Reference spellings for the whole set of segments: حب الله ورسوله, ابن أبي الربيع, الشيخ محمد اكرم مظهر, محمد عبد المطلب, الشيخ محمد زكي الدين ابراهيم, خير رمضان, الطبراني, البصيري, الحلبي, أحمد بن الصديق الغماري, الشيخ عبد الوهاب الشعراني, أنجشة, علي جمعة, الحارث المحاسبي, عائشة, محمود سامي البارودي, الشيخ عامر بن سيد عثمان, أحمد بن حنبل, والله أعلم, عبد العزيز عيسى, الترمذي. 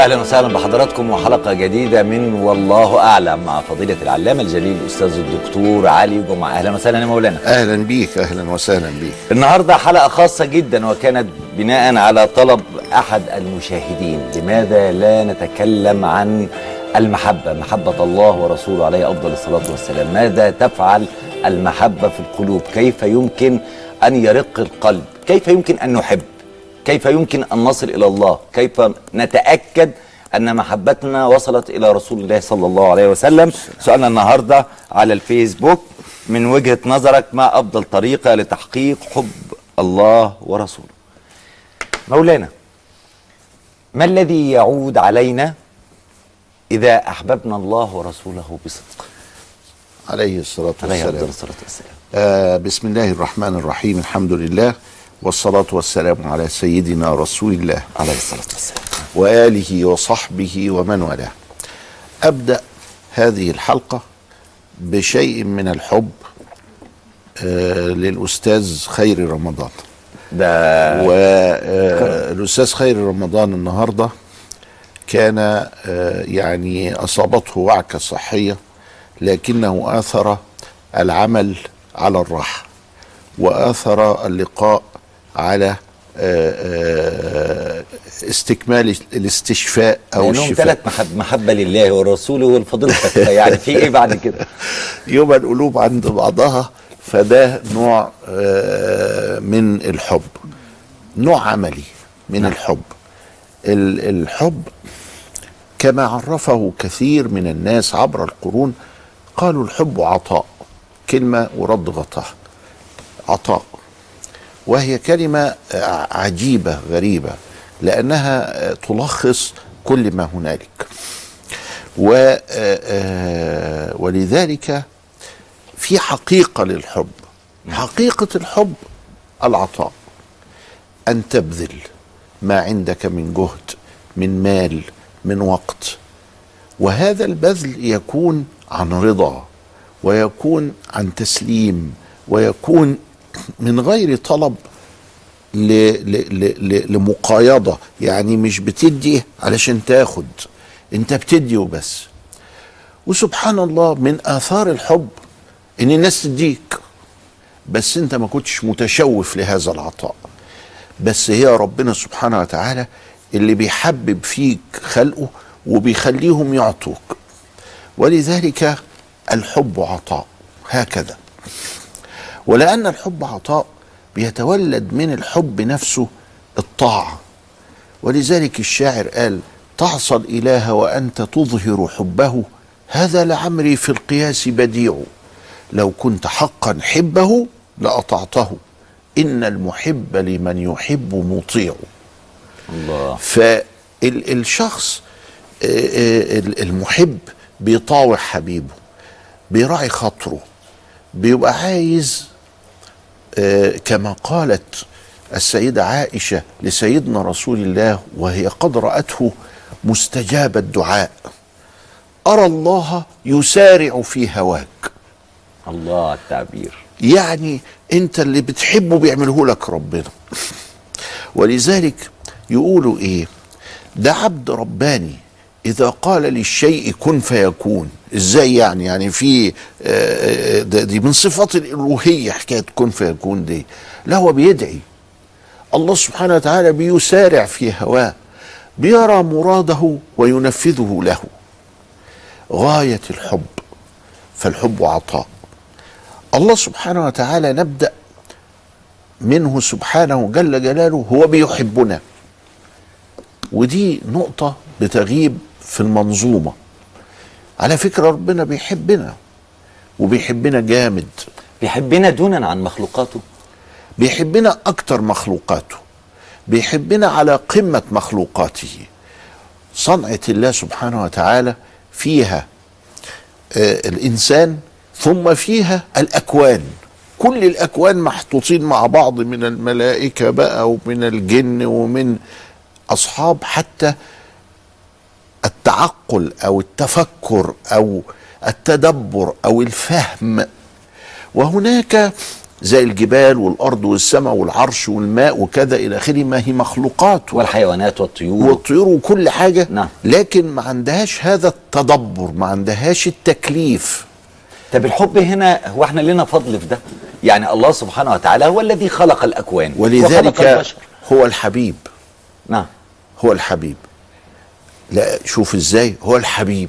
اهلا وسهلا بحضراتكم وحلقه جديده من والله اعلم مع فضيله العلامه الجليل الاستاذ الدكتور علي جمعة. اهلا وسهلا يا مولانا. اهلا بيك. اهلا وسهلا بيك. النهارده حلقه خاصه جدا وكانت بناء على طلب احد المشاهدين، لماذا لا نتكلم عن المحبه، محبه الله ورسوله عليه افضل الصلاه والسلام، ماذا تفعل المحبه في القلوب، كيف يمكن ان يرق القلب، كيف يمكن ان نحب، كيف يمكن أن نصل إلى الله، كيف نتأكد أن محبتنا وصلت إلى رسول الله صلى الله عليه وسلم. سؤالنا النهاردة على الفيسبوك، من وجهة نظرك ما أفضل طريقة لتحقيق حب الله ورسوله؟ مولانا، ما الذي يعود علينا إذا أحببنا الله ورسوله بصدق؟ عليه الصلاة والسلام. بسم الله الرحمن الرحيم، الحمد لله والصلاة والسلام على سيدنا رسول الله عليه الصلاة والسلام وآله وصحبه ومن والاه. أبدأ هذه الحلقة بشيء من الحب للأستاذ خير رمضان. ده والأستاذ خير رمضان النهاردة كان يعني أصابته وعكة صحية، لكنه آثر العمل على الراحة وآثر اللقاء على استكمال الاستشفاء او الشفاء. ثلاث محبه لله ورسوله ولفضيلتك يعني في ايه بعد كده؟ يبقى القلوب عند بعضها، فده نوع من الحب، نوع عملي من الحب. الحب كما عرفه كثير من الناس عبر القرون، قالوا الحب عطاء، كلمه ورد غطاها، عطاء، وهي كلمة عجيبة غريبة لأنها تلخص كل ما هنالك، ولذلك في حقيقة للحب. حقيقة الحب العطاء، أن تبذل ما عندك من جهد، من مال، من وقت، وهذا البذل يكون عن رضا ويكون عن تسليم ويكون من غير طلب لمقايضة، يعني مش بتدي علشان تاخد، انت بتدي وبس. وسبحان الله، من آثار الحب ان الناس تديك بس انت ما كنتش متشوف لهذا العطاء، بس هي ربنا سبحانه وتعالى اللي بيحبب فيك خلقه وبيخليهم يعطوك، ولذلك الحب عطاء هكذا. ولأن الحب عطاء بيتولد من الحب نفسه الطاعة، ولذلك الشاعر قال: تعصى الإله وأنت تظهر حبه، هذا لعمري في القياس بديع، لو كنت حقا حبه لأطعته، إن المحب لمن يحب مطيع. الله. فالشخص المحب بيطاوع حبيبه، بيراعي خاطره، بيبقى عايز كما قالت السيدة عائشة لسيدنا رسول الله وهي قد رأته مستجاب الدعاء: أرى الله يسارع في هواك. الله التعبير. يعني أنت اللي بتحبه بيعمله لك ربنا. ولذلك يقولوا إيه؟ ده عبد رباني إذا قال للشيء كن فيكون. إزاي يعني؟ يعني في دي من صفات الألوهية، حكاية كن فيكون دي. لا، هو بيدعي الله سبحانه وتعالى، بيسارع في هواه، بيرى مراده وينفذه له. غاية الحب، فالحب عطاء الله سبحانه وتعالى. نبدأ منه سبحانه جل جلاله، هو بيحبنا، ودي نقطة بتغيب في المنظومة. على فكرة ربنا بيحبنا وبيحبنا جامد. بيحبنا دونا عن مخلوقاته، بيحبنا أكتر مخلوقاته، بيحبنا على قمة مخلوقاته. صنعة الله سبحانه وتعالى فيها الإنسان، ثم فيها الأكوان، كل الأكوان محطوطين مع بعض، من الملائكة بقى ومن الجن ومن أصحاب حتى التعقل أو التفكر أو التدبر أو الفهم. وهناك زي الجبال والأرض والسماء والعرش والماء وكذا إلى آخره، ما هي مخلوقات، والحيوانات والطيور وكل حاجة. نعم. لكن ما عندهاش هذا التدبر، ما عندهاش التكليف. طب الحب هنا، هو احنا لنا فضل في ده؟ يعني الله سبحانه وتعالى هو الذي خلق الأكوان، ولذلك هو الحبيب. نعم، هو الحبيب. لا شوف ازاي هو الحبيب.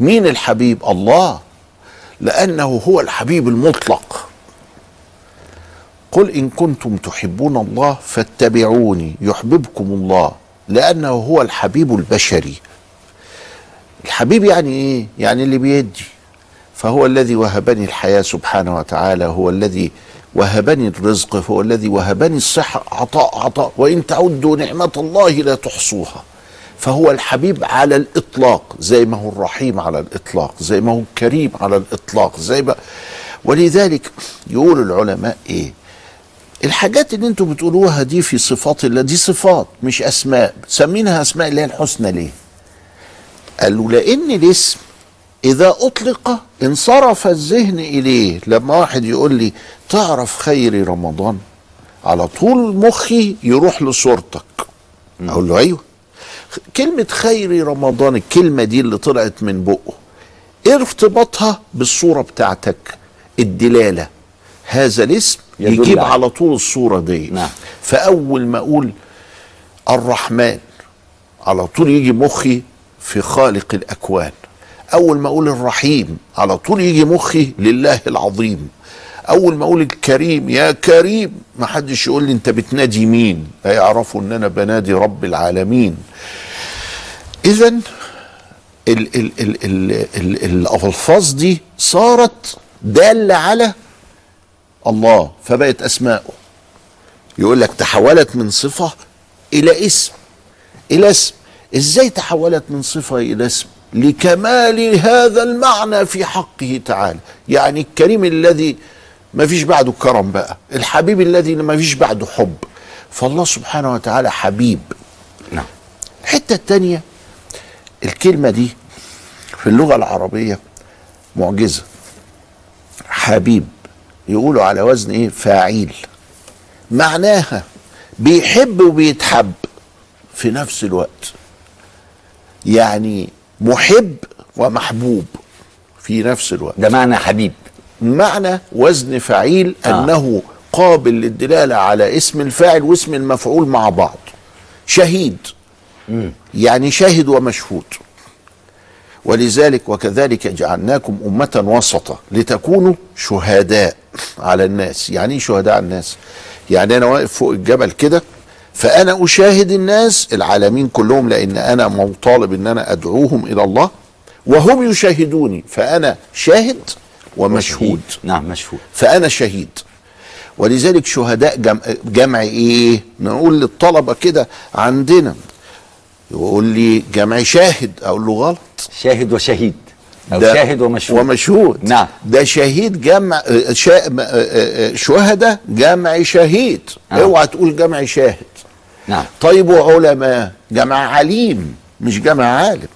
مين الحبيب؟ الله، لأنه هو الحبيب المطلق. قل إن كنتم تحبون الله فاتبعوني يحببكم الله، لأنه هو الحبيب البشري. الحبيب يعني إيه؟ يعني اللي بيدي. فهو الذي وهبني الحياة سبحانه وتعالى، هو الذي وهبني الرزق، هو الذي وهبني الصحة، عطاء، وإن تعدوا نعمة الله لا تحصوها. فهو الحبيب على الإطلاق، زي ما هو الرحيم على الإطلاق، زي ما هو الكريم على الإطلاق، زي ما. ولذلك يقول العلماء إيه؟ الحاجات اللي انتم بتقولوها دي في صفات الله، دي صفات مش أسماء. سمينها أسماء الله الحسنى ليه؟ قالوا لأن الاسم إذا أطلق انصرف الذهن إليه. لما واحد يقول لي تعرف خير رمضان، على طول مخي يروح لصورتك. أقول له أيوه، كلمة خير رمضان، الكلمة دي اللي طلعت من بقه، ارتباطها بالصورة بتاعتك، الدلالة. هذا الاسم يجيب على طول الصورة دي. نعم. فأول ما أقول الرحمن، على طول يجي مخي في خالق الأكوان. أول ما أقول الرحيم، على طول يجي مخي لله العظيم. أول ما أقول الكريم، يا كريم، ما حدش يقول لي أنت بتنادي مين، لا يعرفوا أن أنا بنادي رب العالمين. إذن الألفاظ دي صارت دالة على الله، فبقت أسماؤه. يقول لك تحولت من صفة إلى اسم. إلى اسم إزاي تحولت من صفة إلى اسم؟ لكمال هذا المعنى في حقه تعالى. يعني الكريم الذي ما فيش بعده كرم بقى، الحبيب الذي ما فيش بعده حب. فالله سبحانه وتعالى حبيب. نعم. الحتة التانية، الكلمة دي في اللغة العربية معجزة. حبيب يقولوا على وزن ايه؟ فاعيل. معناها بيحب وبيتحب في نفس الوقت، يعني محب ومحبوب في نفس الوقت. ده معنى حبيب. معنى وزن فعيل أنه قابل للدلالة على اسم الفاعل واسم المفعول مع بعض. شهيد، يعني شاهد ومشهود. ولذلك وكذلك جعلناكم أمة وسطا لتكونوا شهداء على الناس. يعني ايه شهداء على الناس؟ يعني أنا واقف فوق الجبل كده، فأنا أشاهد الناس العالمين كلهم، لأن أنا مطالب أن أنا أدعوهم إلى الله وهم يشاهدوني. فأنا شاهد ومشهود. نعم، مشهود. فأنا شهيد. ولذلك شهداء جمع إيه؟ نقول للطلبة كده عندنا، يقول لي جمع شاهد، أقول له غلط. شاهد وشهيد، أو شاهد ومشهود. ومشهود. نعم. ده شهيد جمع شهداء جمع شهيد. اوعى تقول جمع شاهد. نعم. طيب وعلماء جمع عليم، مش جمع عالم.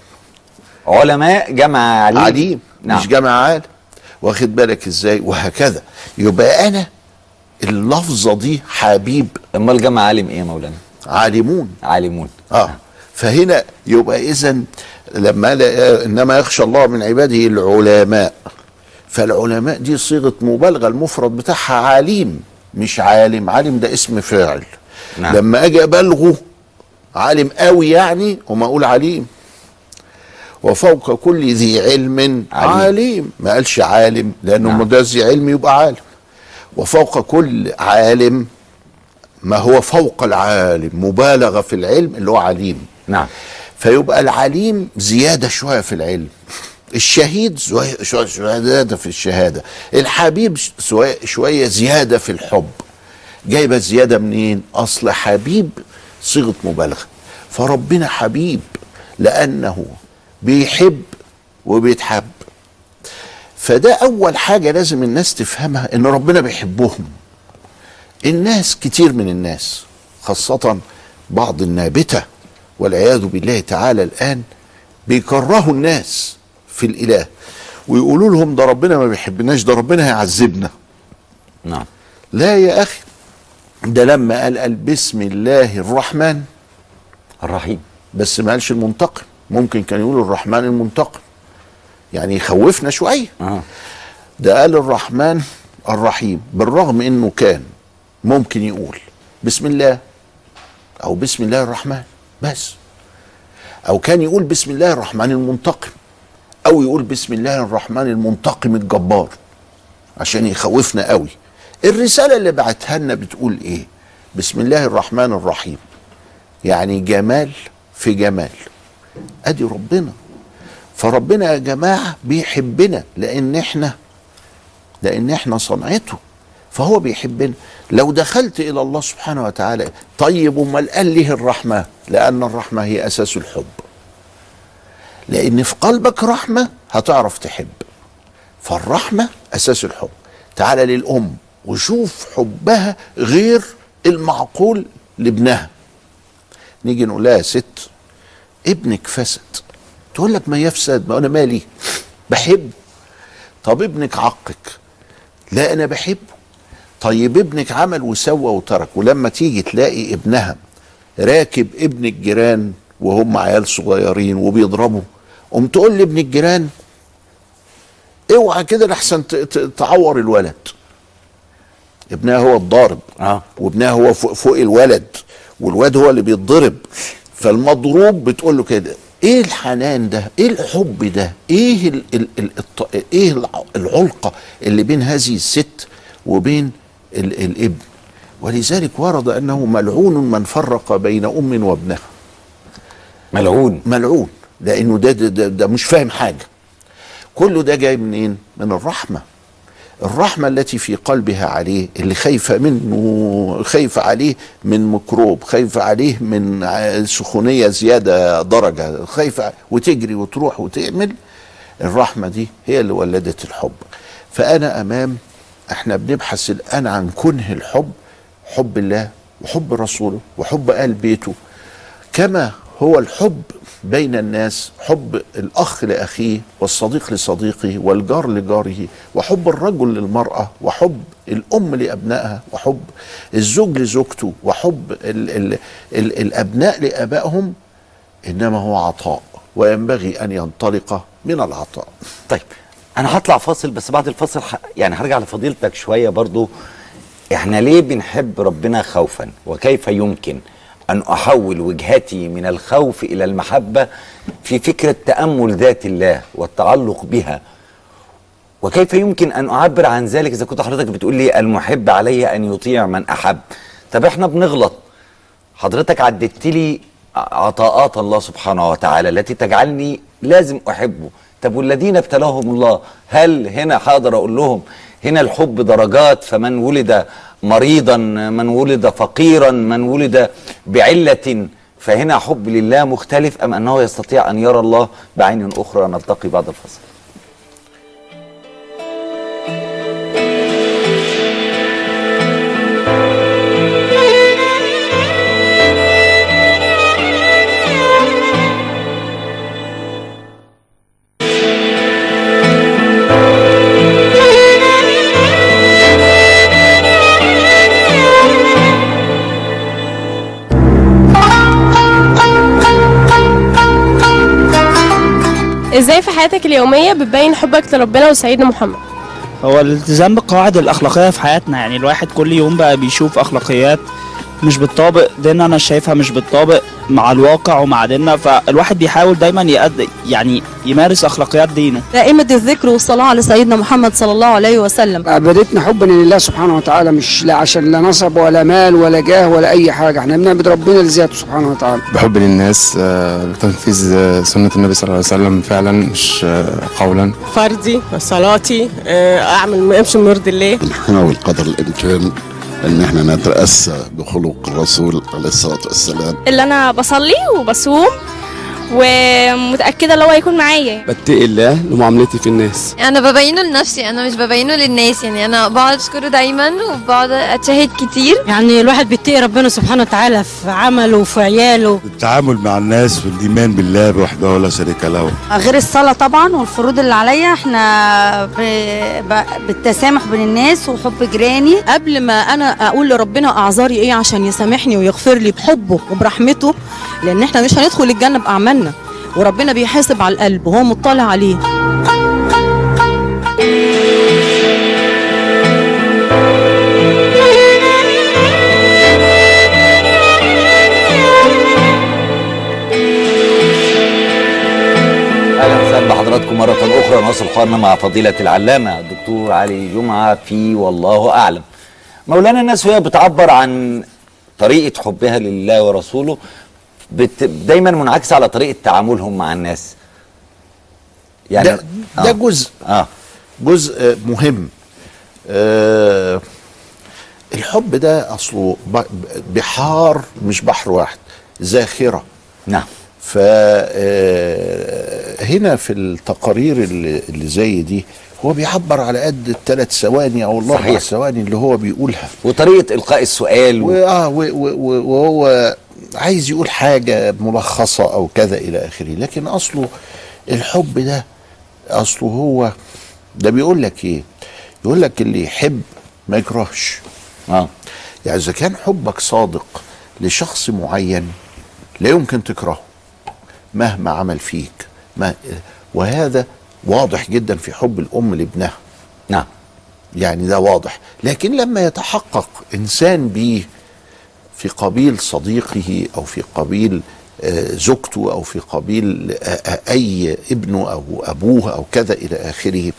علماء جمع عليم، عليم. نعم. مش جمع عالم. واخد بالك ازاي؟ وهكذا. يبقى انا اللفظه دي حبيب. امال جمع عالم ايه يا مولانا؟ عالمون. عالمون. فهنا يبقى اذن لما انما يخشى الله من عباده العلماء، فالعلماء دي صيغه مبالغه، المفرد بتاعها عليم مش عالم. عالم ده اسم فاعل. نعم. لما اجي ابلغه عالم قوي يعني، وما اقول عليم. وفوق كل ذي علم عليم، ما قالش عالم، لانه نعم. ده ذي علم يبقى عالم. وفوق كل عالم، ما هو فوق العالم، مبالغه في العلم اللي هو عليم. نعم. فيبقى العليم زياده شويه في العلم، الشهيد زيادة في الشهادة، الحبيب شوية زيادة في الحب. جايبة زيادة منين؟ أصل حبيب صيغة مبالغة، فربنا حبيب لأنه بيحب وبيتحب. فده أول حاجة لازم الناس تفهمها، إن ربنا بيحبهم. الناس كتير من الناس خاصة بعض النابتة والعياذ بالله تعالى الآن بيكرهوا الناس في الإله ويقولوا لهم ده ربنا ما بيحبناش، ده ربنا هيعذبنا. نعم. لا يا أخي، ده لما قال بسم الله الرحمن الرحيم بس ما قالش المنتقم، ممكن كان يقول الرحمن المنتقم يعني يخوفنا شوية. ده قال الرحمن الرحيم بالرغم إنه كان ممكن يقول بسم الله أو بسم الله الرحمن بس، أو كان يقول بسم الله الرحمن المنتقم، أو يقول بسم الله الرحمن المنتقم الجبار عشان يخوفنا قوي. الرسالة اللي بعتها لنا بتقول إيه؟ بسم الله الرحمن الرحيم يعني جمال في جمال. أدي ربنا، فربنا يا جماعة بيحبنا لأن إحنا صنعته، فهو بيحبنا. لو دخلت إلى الله سبحانه وتعالى، طيب وما قال ليه الرحمة؟ لأن الرحمة هي أساس الحب، لأن في قلبك رحمة هتعرف تحب، فالرحمة أساس الحب. تعالى للأم وشوف حبها غير المعقول لابنها. نيجي نقول لها يا ست ابنك فسد، تقول لك ما يفسد، ما أنا مالي، بحبه. طب ابنك عقك، لا أنا بحبه. طيب ابنك عمل وسوى وترك، ولما تيجي تلاقي ابنها راكب ابن الجيران وهم عيال صغيرين وبيضربوا، قوم تقول لابن الجيران اوعى كده لحسن تعور الولد. ابنها هو الضارب وابنها هو فوق الولد، والولد هو اللي بيتضرب، فالمضروب بتقول له كده. ايه الحنان ده؟ ايه الحب ده؟ ايه العلقه اللي بين هذه الست وبين الابن؟ ولذلك ورد انه ملعون من فرق بين ام وابنها. ملعون لانه ده مش فاهم حاجه. كله ده جاي منين؟ من الرحمه. الرحمه التي في قلبها عليه، اللي خايفه منه، خايفه عليه من ميكروب، خايفه عليه من سخونيه زياده درجه، خايفه، وتجري وتروح وتعمل. الرحمه دي هي اللي ولدت الحب. فانا احنا بنبحث الآن عن كنه الحب، حب الله وحب رسوله وحب آل بيته، كما هو الحب بين الناس، حب الأخ لأخيه والصديق لصديقه والجار لجاره، وحب الرجل للمرأة، وحب الأم لأبنائها، وحب الزوج لزوجته، وحب ال الأبناء لآبائهم. إنما هو عطاء، وينبغي أن ينطلق من العطاء. طيب أنا هطلع فاصل، بس بعد الفاصل يعني هرجع لفضيلتك شوية برضو. إحنا ليه بنحب ربنا خوفا؟ وكيف يمكن أن أحول وجهتي من الخوف إلى المحبة في فكرة تأمل ذات الله والتعلق بها؟ وكيف يمكن أن أعبر عن ذلك إذا كنت حضرتك بتقول لي المحب علي أن يطيع من أحب؟ طب إحنا بنغلط. حضرتك عددت لي عطاءات الله سبحانه وتعالى التي تجعلني لازم أحبه. طب والذين ابتلاهم الله، هل هنا حاضر اقول لهم هنا الحب درجات؟ فمن ولد مريضا، من ولد فقيرا، من ولد بعلة، فهنا حب لله مختلف، ام انه يستطيع ان يرى الله بعين اخرى؟ نلتقي بعد الفصل. ازاي في حياتك اليوميه بتبين حبك لربنا وسيدنا محمد؟ هو الالتزام بالقواعد الاخلاقيه في حياتنا، يعني الواحد كل يوم بقى بيشوف اخلاقيات مش بالطابق، ديننا انا شايفها مش بالطابق مع الواقع ومع ديننا، فالواحد بيحاول دايما يعني يمارس اخلاقيات دينه. دائمة الذكر والصلاة على سيدنا محمد صلى الله عليه وسلم. عبادتنا حبا لله سبحانه وتعالى، مش لا عشان لا نصب ولا مال ولا جاه ولا اي حاجة، احنا بنعبد ربنا لذاته سبحانه وتعالى. بحب للناس لتنفيذ سنة النبي صلى الله عليه وسلم فعلا مش قولا. فردي صلاتي اعمل امشي مرضي الله. الحكمة والقدر الامكان ان احنا نتأسى بخلق الرسول عليه الصلاة والسلام. اللي انا بصلي وبصوم ومتأكدة اللي هو هيكون معايا. بتقي الله لمعاملتي في الناس. انا ببينه لنفسي، انا مش ببينه للناس، يعني انا بقعد اشكره دايما وبقعد اتشهد كتير. يعني الواحد بيتقي ربنا سبحانه وتعالى في عمله وفي عياله. التعامل مع الناس والايمان بالله وحده لا شريك له. غير الصلاة طبعا والفروض اللي عليا، احنا بالتسامح بين الناس وحب جيراني. قبل ما انا اقول لربنا اعذاري ايه عشان يسامحني ويغفر لي بحبه وبرحمته، لان احنا مش هندخل الجنة باعمالنا، وربنا بيحاسب على القلب وهو مطلع عليه. اهلا وسهلا بحضراتكم مره اخرى، نواصل حوارنا مع فضيله العلامه الدكتور علي جمعه في والله اعلم. مولانا الناس وهي بتعبر عن طريقه حبها لله ورسوله دايما منعكسه على طريقه تعاملهم مع الناس. يعني ده جزء مهم. الحب ده اصله بحار، مش بحر واحد، ذاخره. نعم. فهنا في التقارير اللي زي دي هو بيعبر على قد الثلاث ثواني او الاربع ثواني اللي هو بيقولها، وطريقه القاء السؤال وهو عايز يقول حاجة ملخصة أو كذا إلى آخره. لكن أصله الحب ده أصله هو ده بيقول لك إيه؟ يقول لك اللي يحب ما يكرهش. يعني إذا كان حبك صادق لشخص معين لا يمكن تكرهه مهما عمل فيك. وهذا واضح جدا في حب الأم لابنها. نعم. يعني ده واضح، لكن لما يتحقق إنسان بيه في قبيل صديقه أو في قبيل زوجته أو في قبيل أي ابنه أو أبوه أو كذا إلى آخره،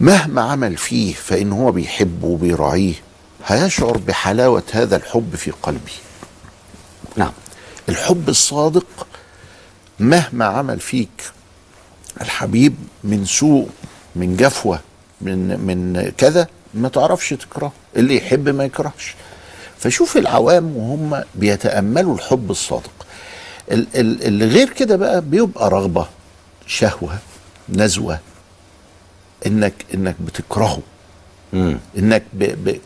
مهما عمل فيه فإن هو بيحبه وبيراعيه، هيشعر بحلاوة هذا الحب في قلبي. نعم. الحب الصادق مهما عمل فيك الحبيب من سوء، من جفوة، من كذا، ما تعرفش تكره. اللي يحب ما يكرهش. فشوف العوام وهم بيتأملوا الحب الصادق. اللي غير كده بقى بيبقى رغبة، شهوة، نزوة، انك بتكرهه. انك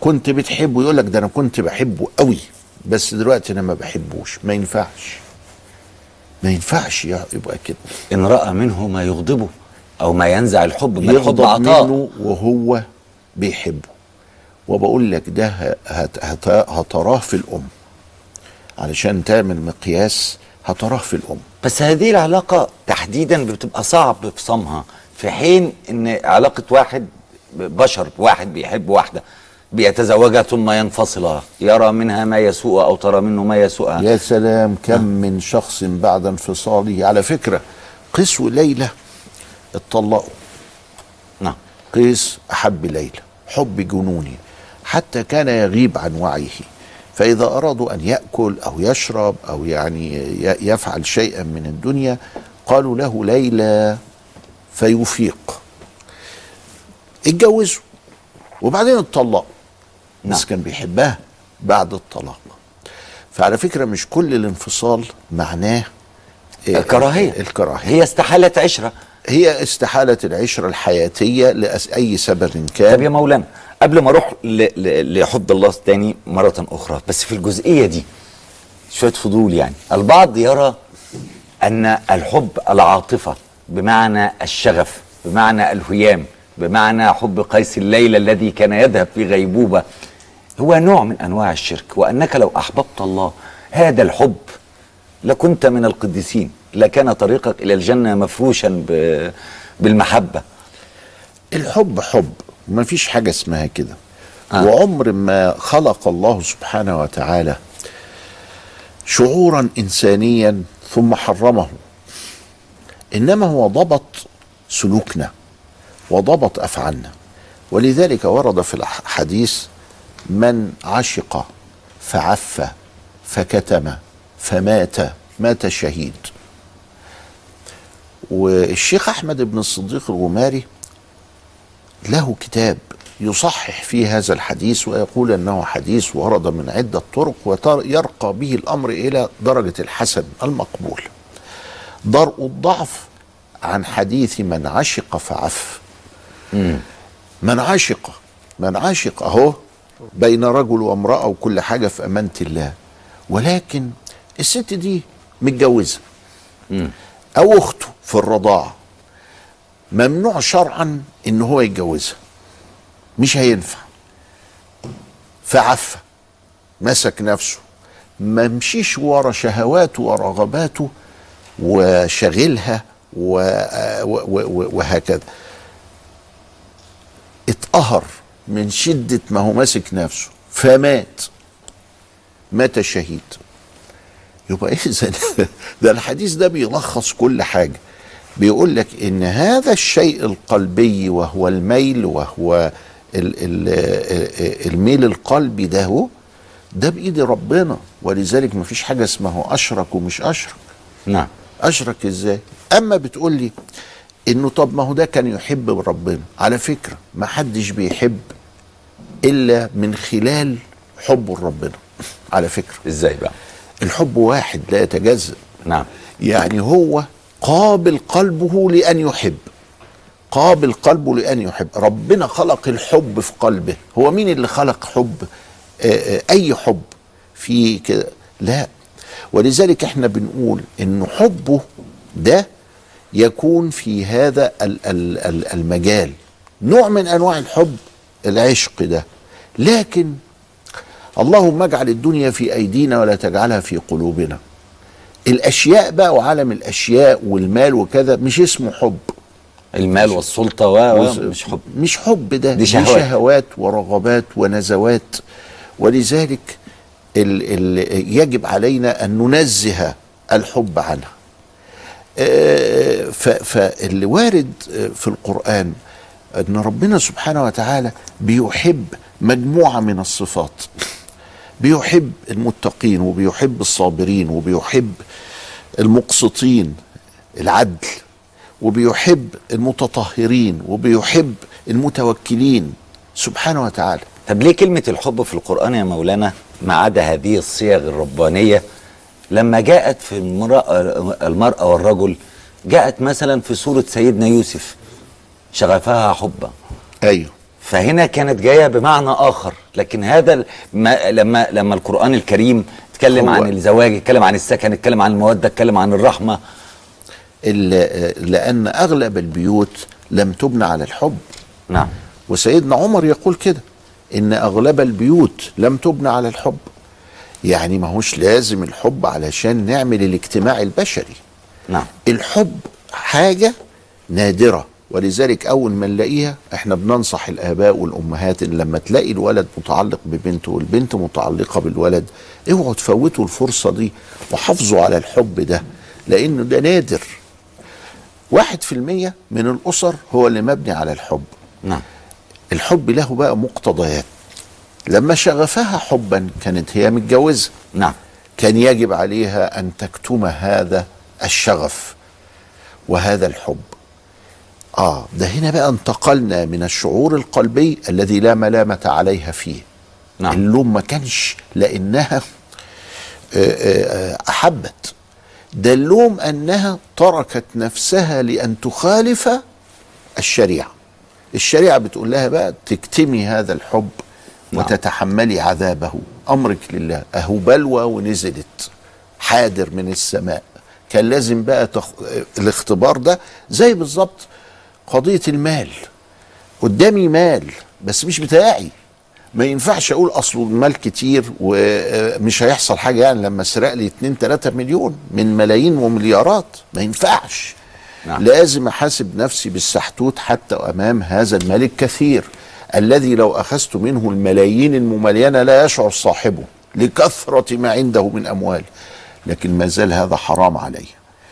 كنت بتحبه، يقولك ده انا كنت بحبه قوي بس دلوقتي انا ما بحبوش. ما ينفعش يبقى كده. ان رأى منه ما يغضبه او ما ينزع الحب، ما يغضب منه وهو بيحبه. وبقول لك ده هتراه في الأم، علشان تعمل مقياس هتراه في الأم. بس هذه العلاقة تحديدا بتبقى صعب في صمها، في حين ان علاقة واحد بشر، واحد بيحب واحدة بيتزوجها ثم ينفصلها، يرى منها ما يسوء او ترى منه ما يسوءها. يا سلام، كم من شخص بعد انفصاله. على فكرة قيس وليلى اتطلقوا. نعم. قيس احب ليلى حب جنوني حتى كان يغيب عن وعيه، فإذا أرادوا أن يأكل أو يشرب أو يعني يفعل شيئا من الدنيا قالوا له ليلى فيفيق. اتجوزوا وبعدين اتطلقوا. بس كان بيحبها بعد الطلاق. فعلى فكرة مش كل الانفصال معناه الكراهية. هي استحالت عشرة، هي استحالة العشرة الحياتية لأي سبب كان. طب يا مولانا، قبل ما اروح لحب الله تاني مرة أخرى، بس في الجزئية دي شوية فضول. يعني البعض يرى أن الحب العاطفة بمعنى الشغف، بمعنى الهيام، بمعنى حب قيس الليلى الذي كان يذهب في غيبوبة، هو نوع من أنواع الشرك، وأنك لو أحببت الله هذا الحب لكنت من القديسين، لكان طريقك إلى الجنة مفروشا بالمحبة. الحب حب، ما فيش حاجة اسمها كده. وعمر ما خلق الله سبحانه وتعالى شعورا إنسانيا ثم حرمه، إنما هو ضبط سلوكنا وضبط أفعالنا. ولذلك ورد في الحديث: من عشق فعف فكتم فمات مات شهيد. والشيخ أحمد بن الصديق الغماري له كتاب يصحح فيه هذا الحديث ويقول أنه حديث ورد من عدة طرق، ويرقى به الأمر إلى درجة الحسن المقبول. درء الضعف عن حديث من عشق فعف. من عشق أهو بين رجل وامرأة وكل حاجة في أمانة الله، ولكن الست دي متجوزة أو أخته في الرضاعة، ممنوع شرعا إن هو يتجوزها، مش هينفع، فعفى، مسك نفسه، ما مشيش ورا شهواته ورغباته وشغلها وهكذا. اتقهر من شدة ما هو ماسك نفسه فمات، مات شهيد. يبقى إذن ده الحديث ده بيلخص كل حاجة، بيقول لك إن هذا الشيء القلبي وهو الميل، وهو الميل القلبي ده بإيد ربنا، ولذلك مفيش حاجة اسمها أشرك ومش أشرك. نعم، أشرك إزاي؟ أما بتقول لي إنه طب ما هو ده كان يحب ربنا، على فكرة ما حدش بيحب إلا من خلال حبه لربنا. على فكرة إزاي بقى؟ الحب واحد لا يتجزأ. نعم، يعني هو قابل قلبه لأن يحب، قابل قلبه لأن يحب. ربنا خلق الحب في قلبه. هو مين اللي خلق حب؟ أي حب في كده؟ لا. ولذلك احنا بنقول إن حبه ده يكون في هذا المجال، نوع من أنواع الحب، العشق ده. لكن اللهم اجعل الدنيا في أيدينا ولا تجعلها في قلوبنا. الأشياء بقى وعالم الأشياء والمال وكذا مش اسمه حب. المال والسلطة مش حب، مش حب، ده دي شهوات ورغبات ونزوات. ولذلك يجب علينا أن ننزه الحب عنها. فاللي وارد في القرآن أن ربنا سبحانه وتعالى بيحب مجموعة من الصفات، بيحب المتقين وبيحب الصابرين وبيحب المقسطين العدل وبيحب المتطهرين وبيحب المتوكلين سبحانه وتعالى. طب ليه كلمة الحب في القرآن يا مولانا ما عدا هذه الصيغ الربانية لما جاءت في المرأة والرجل، جاءت مثلا في سورة سيدنا يوسف شغفها حبا، أيوه، فهنا كانت جايه بمعنى اخر، لكن هذا لما القرآن الكريم اتكلم عن الزواج، اتكلم عن السكن، اتكلم عن المودة، اتكلم عن الرحمة، لأن اغلب البيوت لم تبنى على الحب. نعم، وسيدنا عمر يقول كده ان اغلب البيوت لم تبنى على الحب. يعني ما هوش لازم الحب علشان نعمل الاجتماع البشري. نعم، الحب حاجة نادرة، ولذلك أول ما نلاقيها احنا بننصح الآباء والأمهات إن لما تلاقي الولد متعلق ببنته والبنت متعلقة بالولد اوعوا تفوتوا الفرصة دي وحافظوا على الحب ده، لأنه ده نادر. 1% من الأسر هو اللي مبني على الحب. نعم، الحب له بقى مقتضيات. لما شغفها حبا كانت هي متجوزة. نعم، كان يجب عليها أن تكتم هذا الشغف وهذا الحب. ده هنا بقى انتقلنا من الشعور القلبي الذي لا ملامة عليها فيه. نعم، اللوم ما كانش لأنها أحبت، ده اللوم أنها تركت نفسها لأن تخالف الشريعة. الشريعة بتقول لها بقى تكتمي هذا الحب وتتحملي عذابه، أمرك لله، أهو بلوى ونزلت حادر من السماء. كان لازم بقى الاختبار ده زي بالظبط قضية المال. قدامي مال بس مش بتاعي، ما ينفعش اقول اصل المال كتير ومش هيحصل حاجة، يعني لما اسرق لي 2-3 مليون من ملايين ومليارات ما ينفعش. نعم، لازم احاسب نفسي بالسحتوت حتى امام هذا المال الكثير، الذي لو أخذت منه الملايين المملينة لا يشعر صاحبه لكثرة ما عنده من أموال، لكن ما زال هذا حرام عليه.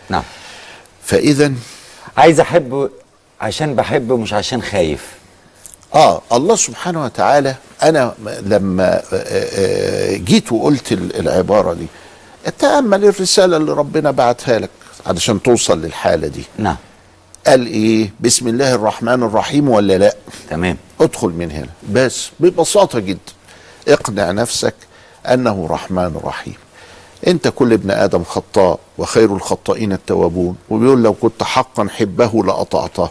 نعم. فإذا عايز أحب عشان بحب مش عشان خايف. الله سبحانه وتعالى، أنا لما جيت وقلت العبارة دي، تأمل الرسالة اللي ربنا بعتها لك علشان توصل للحالة دي. نعم. قال ايه؟ بسم الله الرحمن الرحيم ولا لا؟ تمام. ادخل من هنا بس ببساطة جدا، اقنع نفسك انه رحمن رحيم. انت كل ابن ادم خطاء وخير الخطائين التوابون، وبيقول لو كنت حقا حبه لأطعته.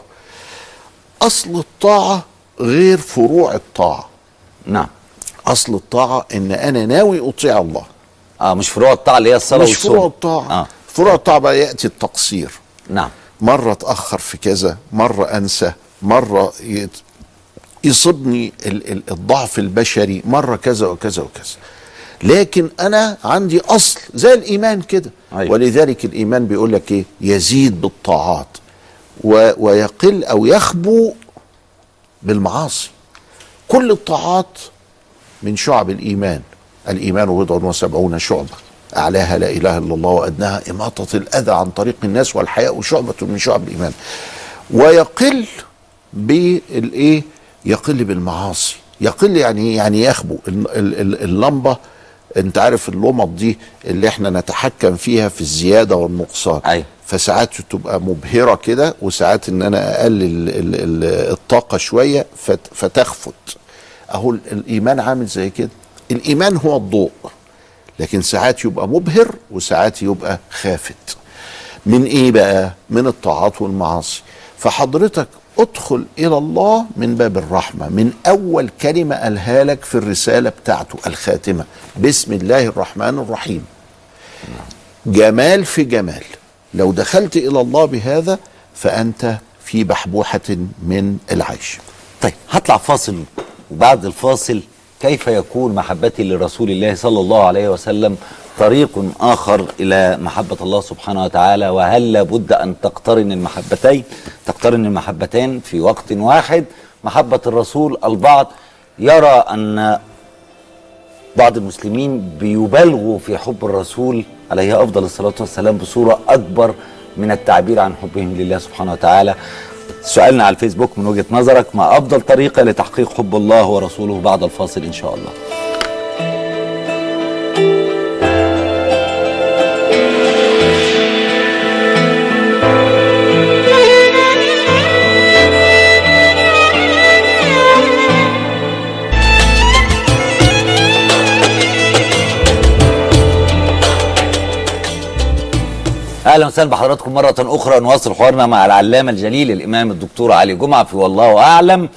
اصل الطاعة غير فروع الطاعة. نعم. اصل الطاعة ان انا ناوي اطيع الله. مش فروع الطاعة اللي هي الصلاة والصوم. مش فروع الطاعة. فروع الطاعة بقى يأتي التقصير. نعم. مرة اتأخر في كذا، مرة انسى، مرة يصبني الضعف البشري، مرة كذا وكذا وكذا. لكن انا عندي اصل زي الايمان كده. أيوة. ولذلك الايمان بيقول لك ايه؟ يزيد بالطاعات ويقل او يخبو بالمعاصي. كل الطاعات من شعب الايمان. الايمان بضع وسبعون شعبة، أعلاها لا إله إلا الله وأدناها إماطة الأذى عن طريق الناس والحياء شعبة من شعب الإيمان. ويقل بالإيه؟ يقل بالمعاصي. يقل يعني يخبو. اللمبة أنت عارف اللمط دي اللي إحنا نتحكم فيها في الزيادة والنقصان. أيوة. فساعات تبقى مبهرة كده، وساعات إن أنا أقلل الطاقة شوية فتخفت. أهو الإيمان عامل زي كده. الإيمان هو الضوء، لكن ساعات يبقى مبهر وساعات يبقى خافت. من ايه بقى؟ من الطاعات والمعاصي. فحضرتك ادخل الى الله من باب الرحمة، من اول كلمة قالها لك في الرسالة بتاعته الخاتمة، بسم الله الرحمن الرحيم. جمال في جمال. لو دخلت الى الله بهذا فانت في بحبوحة من العيش. طيب هطلع فاصل، وبعد الفاصل كيف يكون محبتي لرسول الله صلى الله عليه وسلم طريق آخر إلى محبة الله سبحانه وتعالى، وهل لابد أن تقترن المحبتين في وقت واحد؟ محبة الرسول، البعض يرى أن بعض المسلمين بيبالغوا في حب الرسول عليه أفضل الصلاة والسلام بصورة أكبر من التعبير عن حبهم لله سبحانه وتعالى. سؤالنا على الفيسبوك، من وجهة نظرك ما أفضل طريقة لتحقيق حب الله ورسوله؟ بعد الفاصل إن شاء الله. اهلا وسهلا بحضراتكم مره اخرى. نواصل حوارنا مع العلامه الجليل الامام الدكتور علي جمعه في والله اعلم.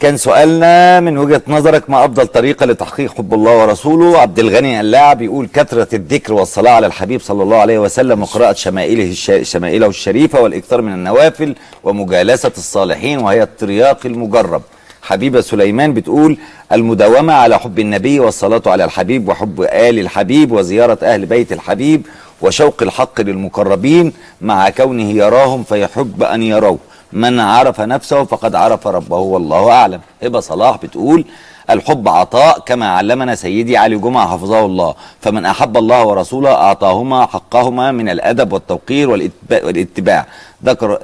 كان سؤالنا، من وجهه نظرك ما افضل طريقه لتحقيق حب الله ورسوله؟ عبد الغني اللاعب يقول كثره الذكر والصلاه على الحبيب صلى الله عليه وسلم، وقراءه شمائله الشريفه، والاكثار من النوافل، ومجالسه الصالحين، وهي الترياق المجرب. حبيبه سليمان بتقول المداومه على حب النبي، والصلاه على الحبيب، وحب ال الحبيب، وزياره اهل بيت الحبيب، وشوق الحق للمقربين مع كونه يراهم فيحب أن يروه. من عرف نفسه فقد عرف ربه، والله أعلم. هبة صلاح بتقول الحب عطاء كما علمنا سيدي علي جمعة حفظه الله، فمن أحب الله ورسوله أعطاهما حقهما من الأدب والتوقير والاتباع،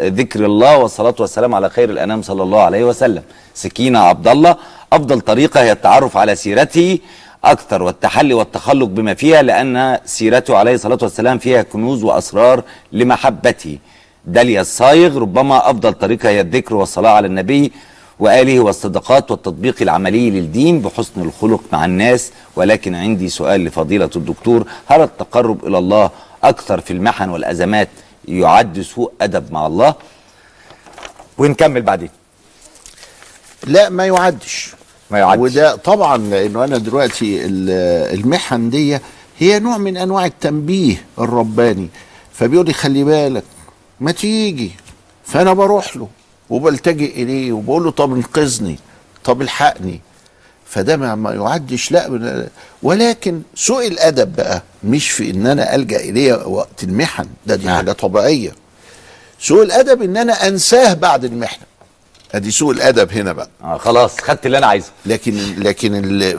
ذكر الله، والصلاة والسلام على خير الأنام صلى الله عليه وسلم. سكينة عبد الله، أفضل طريقة هي التعرف على سيرته أكثر، والتحلي والتخلق بما فيها، لأن سيرته عليه الصلاة والسلام فيها كنوز وأسرار لمحبته. داليا الصايغ، ربما أفضل طريقة هي الذكر والصلاة على النبي وآله، والصدقات، والتطبيق العملي للدين بحسن الخلق مع الناس. ولكن عندي سؤال لفضيلة الدكتور، هل التقرب إلى الله أكثر في المحن والأزمات يعد سوء أدب مع الله؟ ونكمل بعدين. لا، ما يعدش. وده طبعا لانه انا دلوقتي المحن دي هي نوع من انواع التنبيه الرباني، فبيقول لي خلي بالك ما تيجي، فانا بروح له وبلتجئ اليه وبقول له طب انقذني، طب الحقني. فده ما يعدش. لا، ولكن سوء الادب بقى مش في ان انا الجا اليه وقت المحن، دي حاجه طبيعيه. سوء الادب ان انا انساه بعد المحنه. ادي سوء الادب هنا بقى. خلاص خدت اللي انا عايزه. لكن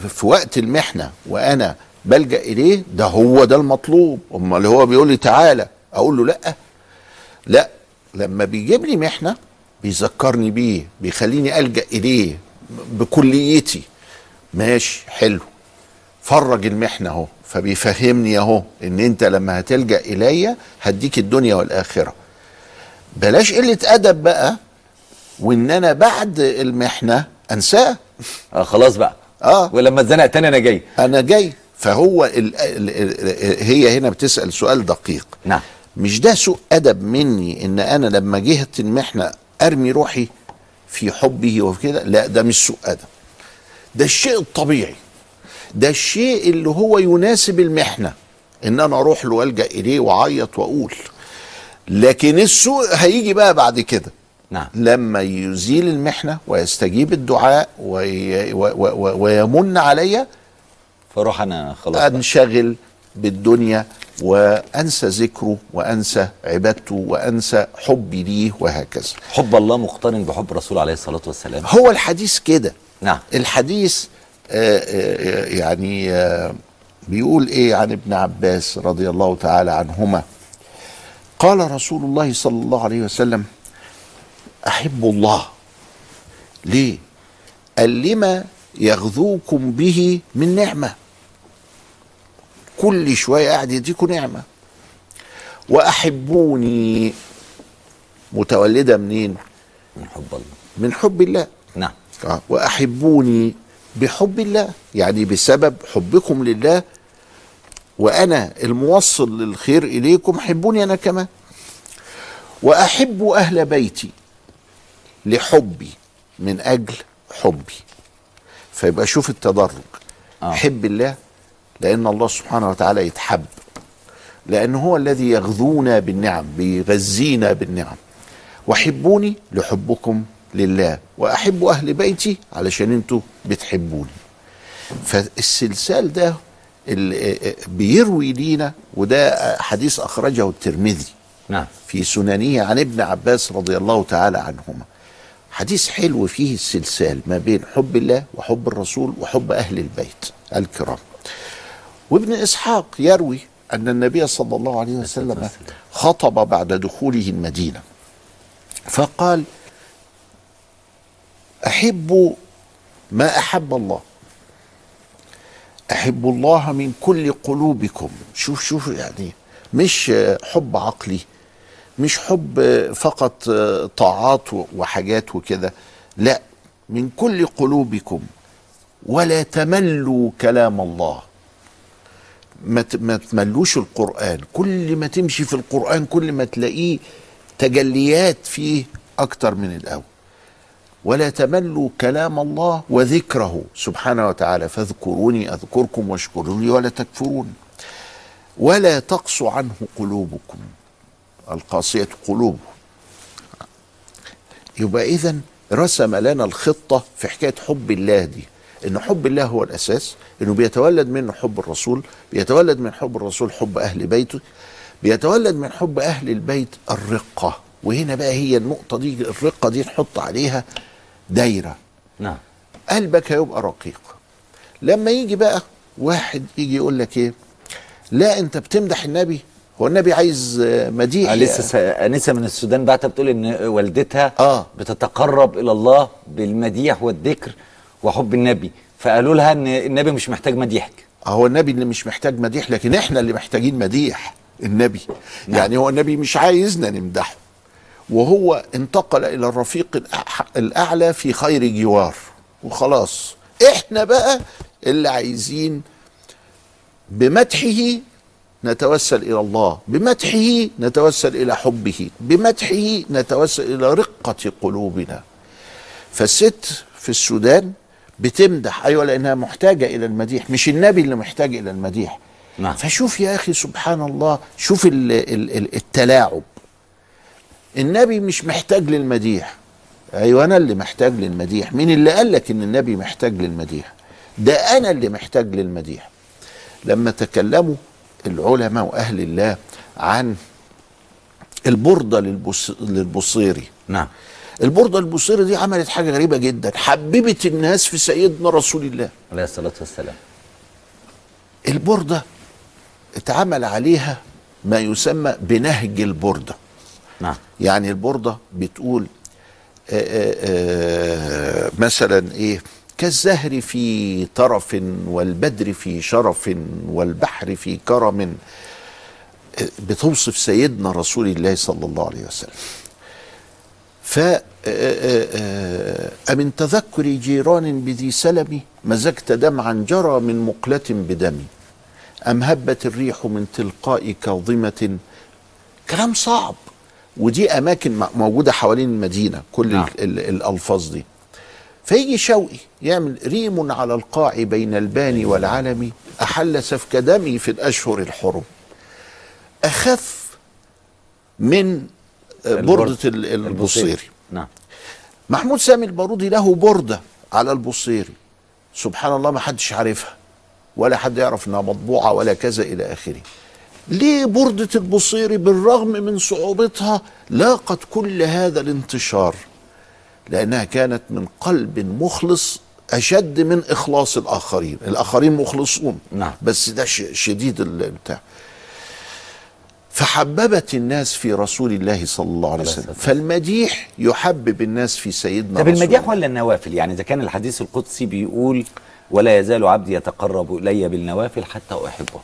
في وقت المحنه وانا بلجأ اليه ده هو ده المطلوب. اما اللي هو بيقول لي تعالى اقول له لا، لا، لما بيجيب لي محنه بيذكرني بيه، بيخليني ألجأ اليه بكليتي. ماشي حلو، فرج المحنه اهو، فبيفهمني اهو ان انت لما هتلجأ اليا هديك الدنيا والاخره. بلاش قله ادب بقى، وان انا بعد المحنه انساه. خلاص بقى. ولما اتزنق تاني انا جاي، انا جاي. فهو هي هنا بتسأل سؤال دقيق. نعم. مش ده سوء ادب مني ان انا لما جهت المحنه ارمي روحي في حبه وفي كده؟ لا، ده مش سوء ادب، ده الشيء الطبيعي، ده الشيء اللي هو يناسب المحنه ان انا اروح له والجأ اليه واعيط واقول. لكن السوء هيجي بقى بعد كده. نعم. لما يزيل المحنه ويستجيب الدعاء ويمن عليا، فاروح انا خلاص انشغل بالدنيا وانسى ذكره وانسى عبادته وانسى حبي ليه، وهكذا. حب الله مقترن بحب رسوله عليه الصلاه والسلام، هو الحديث كده. نعم. الحديث بيقول ايه عن ابن عباس رضي الله تعالى عنهما؟ قال رسول الله صلى الله عليه وسلم: احب الله ليه؟ قال: لما يغذوكم به من نعمه، كل شويه قاعد يديكم نعمه. واحبوني متولده منين؟ من حب الله، من حب الله. نعم. واحبوني بحب الله، يعني بسبب حبكم لله وانا الموصل للخير اليكم حبوني انا كمان. واحب اهل بيتي لحبي، من اجل حبي. فيبقى شوف التدرج. حب الله لأن الله سبحانه وتعالى يتحب، لأن هو الذي يغذونا بالنعم، بيغذينا بالنعم. وحبوني لحبكم لله، وأحب أهل بيتي علشان أنتوا بتحبوني. فالسلسال ده اللي بيروي لينا، وده حديث أخرجه الترمذي في سننه عن ابن عباس رضي الله تعالى عنهما. حديث حلو فيه السلسال ما بين حب الله وحب الرسول وحب أهل البيت الكرام. وابن إسحاق يروي أن النبي صلى الله عليه وسلم خطب بعد دخوله المدينة فقال: أحب ما أحب الله، أحب الله من كل قلوبكم. شوف يعني، مش حب عقلي، مش حب فقط طاعات وحاجات وكده، لا، من كل قلوبكم، ولا تملوا كلام الله. ما تملوش القرآن، كل ما تمشي في القرآن كل ما تلاقيه تجليات فيه أكتر من الأول. ولا تملوا كلام الله وذكره سبحانه وتعالى، فاذكروني أذكركم واشكروني ولا تكفرون. ولا تقسو عنه قلوبكم، القاسية قلوبهم. يبقى إذا رسم لنا الخطة في حكاية حب الله دي، إن حب الله هو الأساس، إنه بيتولد منه حب الرسول، بيتولد من حب الرسول حب أهل بيته، بيتولد من حب أهل البيت الرقة. وهنا بقى هي النقطة دي، الرقة دي نحط عليها دايرة. نعم. قلبك هيبقى رقيق. لما يجي بقى واحد يجي يقول لك إيه، لا أنت بتمدح النبي، هو النبي عايز مديح. لسه أنسة من السودان بعتها بتقول إن والدتها بتتقرب إلى الله بالمديح والذكر وحب النبي، فقالوا لها ان النبي مش محتاج مديحك. هو النبي اللي مش محتاج مديح، لكن احنا اللي محتاجين مديح النبي. نعم. يعني هو النبي مش عايزنا نمدحه، وهو انتقل الى الرفيق الاعلى في خير جوار، وخلاص احنا بقى اللي عايزين بمدحه نتوسل الى الله، بمدحه نتوسل الى حبه، بمدحه نتوسل الى رقة قلوبنا. فالست في السودان بتمدح، ايوه، لانها محتاجه الى المديح، مش النبي اللي محتاج الى المديح. نعم. فشوف يا اخي سبحان الله، شوف التلاعب. النبي مش محتاج للمديح، ايوه انا اللي محتاج للمديح. مين اللي قال لك ان النبي محتاج للمديح؟ ده انا اللي محتاج للمديح. لما تكلموا العلماء واهل الله عن البردة للبصيري. نعم. البوردة البصيري دي عملت حاجة غريبة جدا، حببت الناس في سيدنا رسول الله عليه الصلاة والسلام. البوردة اتعمل عليها ما يسمى بنهج البوردة. نعم. يعني البوردة بتقول مثلا ايه، كالزهر في طرف والبدر في شرف والبحر في كرم، بتوصف سيدنا رسول الله صلى الله عليه وسلم. فأمن تذكر جيران بذي سلمي مزجت دمعا جرى من مقلة بدمي، أم هبت الريح من تلقاء كاظمة. كلام صعب، ودي أماكن موجودة حوالين المدينة كل الألفاظ دي. فيجي شوقي يعمل ريم على القاع بين الباني والعلمي، أحل سفك دمي في الأشهر الحرم. أخف من بوردة البصيري. نعم. محمود سامي البارودي له بوردة على البصيري سبحان الله ما حدش عارفها ولا حد يعرف انها مطبوعة ولا كذا إلى آخره. ليه بوردة البصيري بالرغم من صعوبتها لاقت كل هذا الانتشار؟ لأنها كانت من قلب مخلص أشد من إخلاص الآخرين. الآخرين مخلصون. نعم. بس ده شديد البتاع. فحببت الناس في رسول الله صلى الله عليه وسلم، فالمديح يحبب الناس في سيدنا رسول الله. طب المديح ولا النوافل؟ يعني إذا كان الحديث القدسي بيقول ولا يزال عبدي يتقرب إلي بالنوافل حتى أحبه.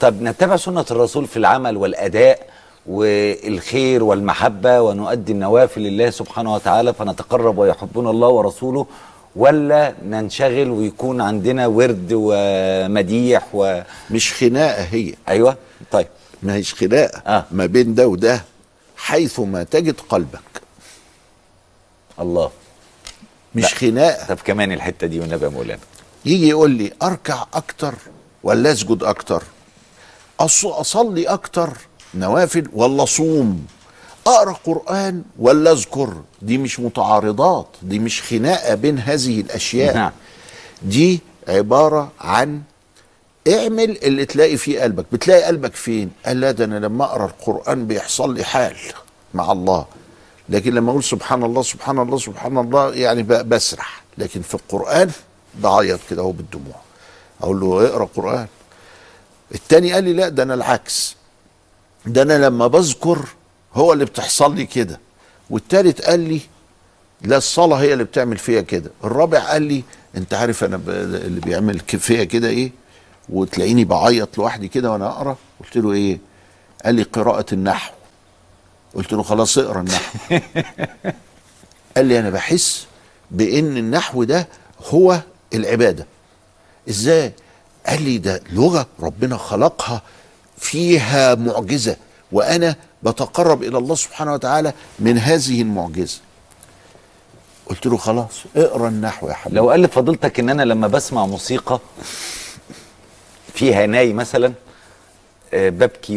طب نتبع سنة الرسول في العمل والأداء والخير والمحبة ونؤدي النوافل لله سبحانه وتعالى فنتقرب ويحبنا الله ورسوله، ولا ننشغل ويكون عندنا ورد ومديح و مش خناقة هي؟ أيوة. طيب ما هيش خناقة ما بين ده وده، حيث ما تجد قلبك. الله، مش خناقة. طب كمان الحتة دي والنبي يا مولانا. يجي يقول لي أركع أكتر ولا أسجد أكتر، أصلي أكتر نوافل ولا صوم، أقرأ قرآن ولا أذكر، دي مش متعارضات، دي مش خناقة بين هذه الأشياء. نعم. دي عبارة عن اعمل اللي تلاقي فيه قلبك. بتلاقي قلبك فين؟ قال لا ده انا لما اقرا القران بيحصل لي حال مع الله، لكن لما اقول سبحان الله سبحان الله سبحان الله يعني بسرح، لكن في القران بعيط كده اهو بالدموع. اقول له اقرا قران. التاني قال لي لا ده انا العكس، ده انا لما بذكر هو اللي بتحصل لي كده. والتالت قال لي لا الصلاه هي اللي بتعمل فيها كده. الرابع قال لي انت عارف انا اللي بيعمل فيها كده ايه؟ وتلاقيني بعيط لوحدي كده وانا اقرا. قلت له ايه؟ قال لي قراءة النحو. قلت له خلاص اقرا النحو. قال لي انا بحس بان النحو ده هو العبادة. ازاي؟ قال لي ده لغة ربنا خلقها فيها معجزة، وانا بتقرب الى الله سبحانه وتعالى من هذه المعجزة. قلت له خلاص اقرا النحو يا حبيبي. لو قال لفضيلتك ان انا لما بسمع موسيقى فيها ناي مثلا ببكي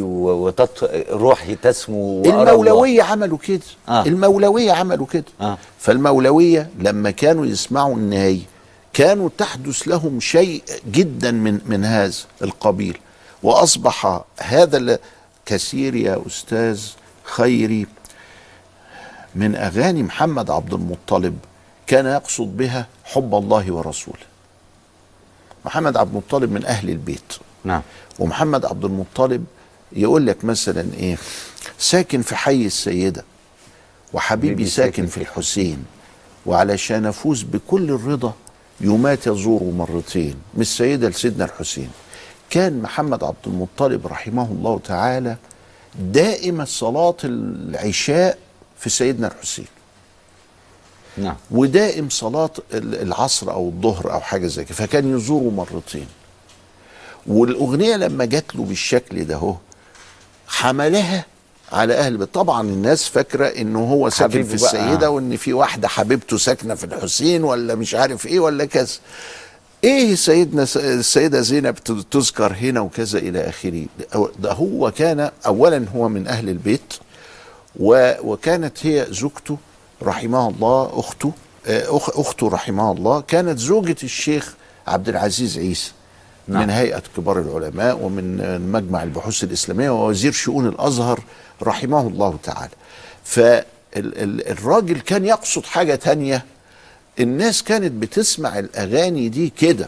روحي تسمو. المولوية عملوا كده. المولوية عملوا كده. فالمولوية لما كانوا يسمعوا الناي كانوا تحدث لهم شيء جدا من هذا القبيل، وأصبح هذا كثير يا أستاذ خيري من أغاني محمد عبد المطلب كان يقصد بها حب الله ورسوله. محمد عبد المطلب من أهل البيت. نعم. ومحمد عبد المطلب يقول لك مثلا إيه، ساكن في حي السيدة وحبيبي ساكن في الحسين، وعلشان أفوز بكل الرضا يومات يزور مرتين من السيدة لسيدنا الحسين. كان محمد عبد المطلب رحمه الله تعالى دائما صلاة العشاء في سيدنا الحسين. نعم. ودائم صلاة العصر أو الظهر أو حاجة زي كده، فكان يزوره مرتين. والأغنية لما جات له بالشكل ده هو حملها على أهل بيت. طبعا الناس فاكرة إنه هو ساكن في السيدة وإن في واحدة حبيبته ساكنة في الحسين ولا مش عارف إيه ولا كذا. إيه سيدنا السيدة زينب تذكر هنا وكذا إلى آخره. ده هو كان أولا هو من أهل البيت، وكانت هي زوجته رحمه الله، أخته رحمه الله كانت زوجة الشيخ عبد العزيز عيسى. نعم. من هيئة كبار العلماء ومن مجمع البحوث الإسلامية ووزير شؤون الأزهر رحمه الله تعالى. الراجل كان يقصد حاجة تانية، الناس كانت بتسمع الأغاني دي كده،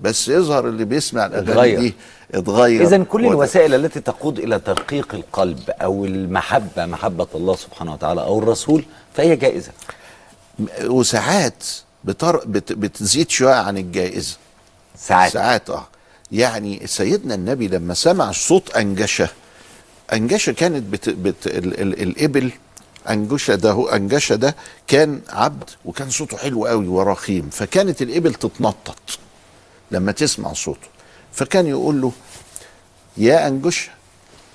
بس يظهر اللي بيسمع الأغاني دي اتغير. إذن كل الوسائل التي تقود إلى ترقيق القلب أو المحبة، محبة الله سبحانه وتعالى أو الرسول، فهي جائزة، وساعات بتزيد شوية عن الجائزة ساعات. يعني سيدنا النبي لما سمع صوت أنجشة، أنجشة كانت الإبل، أنجشة ده كان عبد وكان صوته حلو قوي ورخيم، فكانت الإبل تتنطط لما تسمع صوته، فكان يقول له يا أنجشة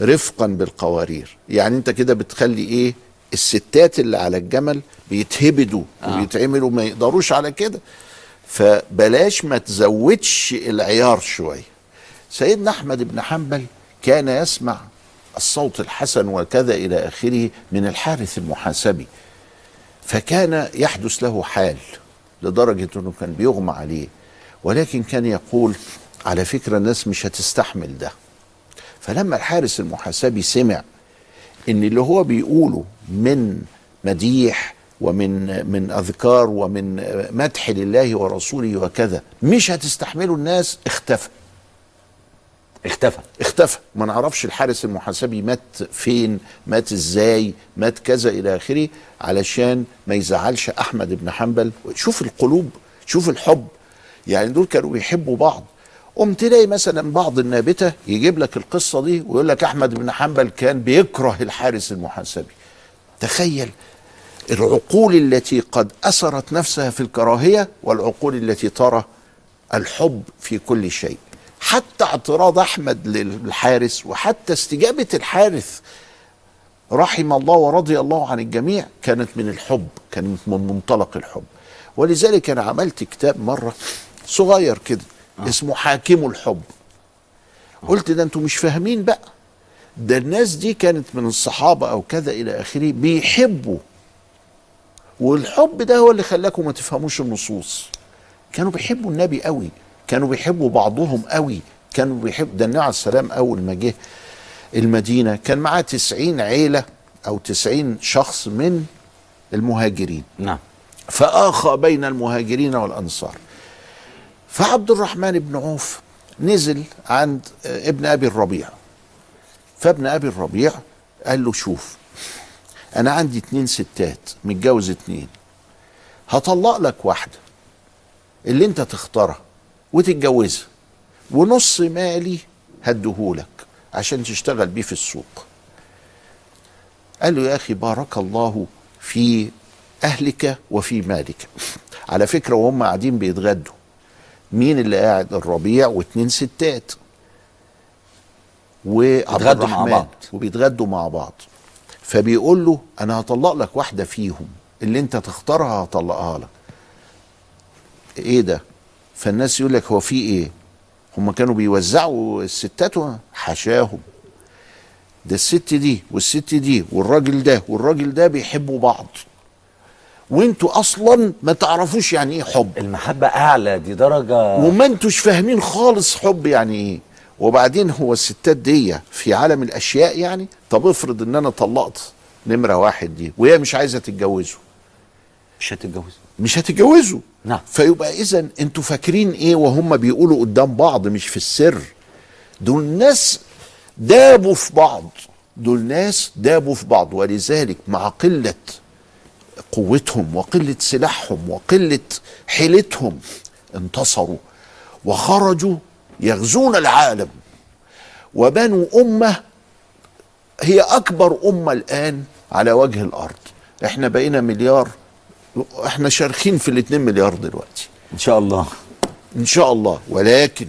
رفقا بالقوارير، يعني أنت كده بتخلي إيه الستات اللي على الجمل بيتهبدوا وبيتعملوا ما يقدروش على كده، فبلاش ما تزودش العيار شوية. سيدنا أحمد بن حنبل كان يسمع الصوت الحسن وكذا إلى آخره من الحارث المحاسبي، فكان يحدث له حال لدرجة أنه كان بيغمى عليه، ولكن كان يقول على فكرة الناس مش هتستحمل ده. فلما الحارث المحاسبي سمع إن اللي هو بيقوله من مديح ومن أذكار ومن مدح لله ورسوله وكذا مش هتستحمله الناس، اختفى ما نعرفش الحارس المحاسبي مات فين، مات ازاي، مات كذا الى اخره، علشان ما يزعلش احمد بن حنبل. شوف القلوب، شوف الحب، يعني دول كانوا بيحبوا بعض. تلاقي مثلا بعض النابته يجيب لك القصه دي ويقول لك احمد بن حنبل كان بيكره الحارس المحاسبي. تخيل العقول التي قد اثرت نفسها في الكراهيه، والعقول التي ترى الحب في كل شيء. حتى اعتراض أحمد للحارس وحتى استجابة الحارث رحم الله ورضي الله عن الجميع كانت من الحب، كانت من منطلق الحب. ولذلك أنا عملت كتاب مرة صغير كده اسمه حاكم الحب. قلت ده انتوا مش فاهمين بقى، ده الناس دي كانت من الصحابة أو كذا إلى آخره بيحبوا، والحب ده هو اللي خلاكم ما تفهموش النصوص. كانوا بيحبوا النبي قوي، كانوا بيحبوا بعضهم قوي، كانوا بيحبوا. ده النبي عليه السلام أول ما جه المدينة كان معاه 90 عيلة أو 90 شخص من المهاجرين. نعم. فآخى بين المهاجرين والأنصار. فعبد الرحمن بن عوف نزل عند ابن أبي الربيع، فابن أبي الربيع قال له شوف أنا عندي 2 ستات، متجوز 2، هطلق لك واحدة اللي أنت تختارها وتتجوزها، ونص مالي هديهولك عشان تشتغل بيه في السوق. قال له يا أخي بارك الله في أهلك وفي مالك. على فكرة وهم قاعدين بيتغدوا مين اللي قاعد؟ الربيع و2 ستات وعبد الرحمن، وبيتغدوا مع بعض. فبيقول له أنا هطلق لك واحدة فيهم اللي أنت تختارها هطلقها لك. إيه ده؟ فالناس يقول لك هو في ايه؟ هم كانوا بيوزعوا الستات حشاهم، ده الست دي والست دي والراجل ده والراجل ده بيحبوا بعض، وانتوا اصلا ما تعرفوش يعني ايه حب. المحبه اعلى دي درجه، وما انتوش فاهمين خالص حب يعني ايه. وبعدين هو الستات دي في عالم الاشياء يعني، طب افرض ان انا طلقت نمره 1 دي وهي مش عايزه تتجوزه، مش هتتجوزه. نعم. فيبقى إذن انتوا فاكرين ايه وهم بيقولوا قدام بعض مش في السر؟ دول ناس دابوا في بعض. ولذلك مع قلة قوتهم وقلة سلاحهم وقلة حيلتهم انتصروا وخرجوا يغزون العالم وبنوا أمة هي أكبر أمة الآن على وجه الأرض. احنا بقينا مليار، احنا شارخين في 2 مليار دلوقتي ان شاء الله. ولكن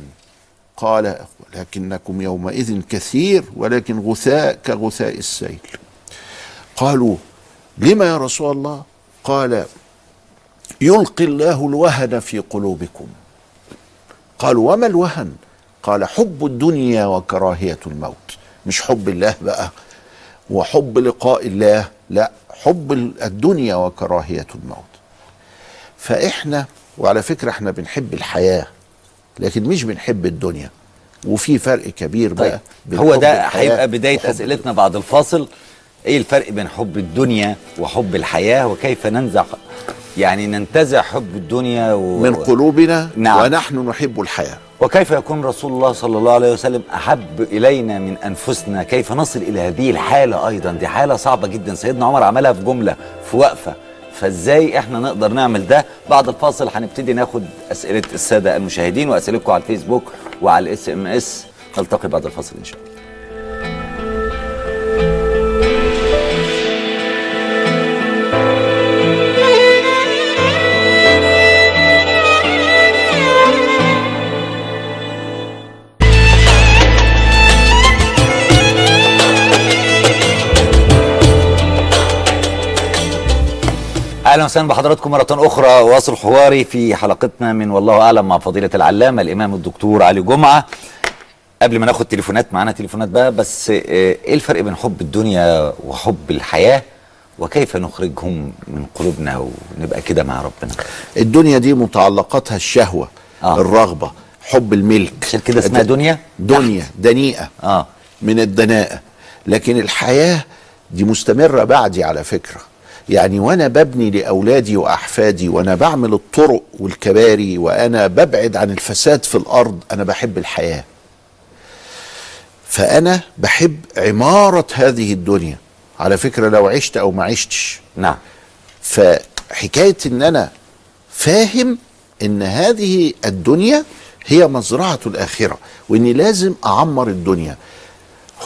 قال ولكنكم يومئذ كثير ولكن غثاء كغثاء السيل. قالوا لما يا رسول الله؟ قال يلقي الله الوهن في قلوبكم. قالوا وما الوهن؟ قال حب الدنيا وكراهية الموت. مش حب الله بقى وحب لقاء الله، لا، حب الدنيا وكراهية الموت. فإحنا وعلى فكرة احنا بنحب الحياة لكن مش بنحب الدنيا، وفي فرق كبير. طيب بقى هو ده هيبقى بداية أسئلتنا بعد الفاصل. ايه الفرق بين حب الدنيا وحب الحياة، وكيف ننزع يعني ننتزع حب الدنيا من قلوبنا؟ نعم. ونحن نحب الحياة. وكيف يكون رسول الله صلى الله عليه وسلم أحب إلينا من أنفسنا؟ كيف نصل إلى هذه الحالة؟ أيضا دي حالة صعبة جدا، سيدنا عمر عملها في جملة في وقفة، فإزاي إحنا نقدر نعمل ده؟ بعد الفاصل هنبتدي ناخد أسئلة السادة المشاهدين وأسئلتكم على الفيسبوك وعلى SMS. نلتقي بعد الفاصل إن شاء الله. اهلا وسهلا بحضراتكم مرة أخرى، واصل حواري في حلقتنا من والله أعلم مع فضيلة العلامة الإمام الدكتور علي جمعة. قبل ما ناخد تليفونات، معانا تليفونات بقى، بس إيه الفرق بين حب الدنيا وحب الحياة، وكيف نخرجهم من قلوبنا ونبقى كده مع ربنا؟ الدنيا دي متعلقاتها الشهوة، الرغبة، حب الملك، عشان كده اسمها دنيا، دنيئة من الدناءة. لكن الحياة دي مستمرة بعدي على فكرة، يعني وانا ببني لاولادي واحفادي، وانا بعمل الطرق والكباري، وانا ببعد عن الفساد في الارض، انا بحب الحياه. فانا بحب عماره هذه الدنيا على فكره، لو عشت او ما عشتش. نعم. فحكايه ان انا فاهم ان هذه الدنيا هي مزرعه الاخره، واني لازم اعمر الدنيا.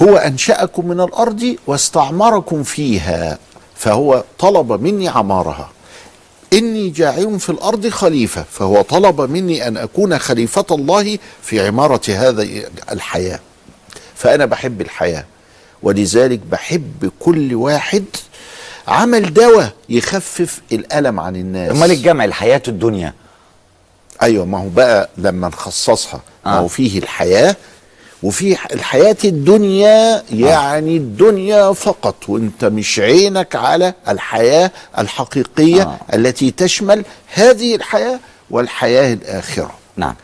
هو انشاكم من الارض واستعمركم فيها، فهو طلب مني عمارها. إني جاعل في الأرض خليفة، فهو طلب مني أن أكون خليفة الله في عمارة هذه الحياة. فأنا بحب الحياة، ولذلك بحب كل واحد عمل دواء يخفف الألم عن الناس. أمال الجمع الحياة الدنيا؟ أيوة، ما هو بقى لما نخصصها، ما هو فيه الحياة وفي الحياة الدنيا، يعني الدنيا فقط، وانت مش عينك على الحياة الحقيقية التي تشمل هذه الحياة والحياة الآخرة. نعم.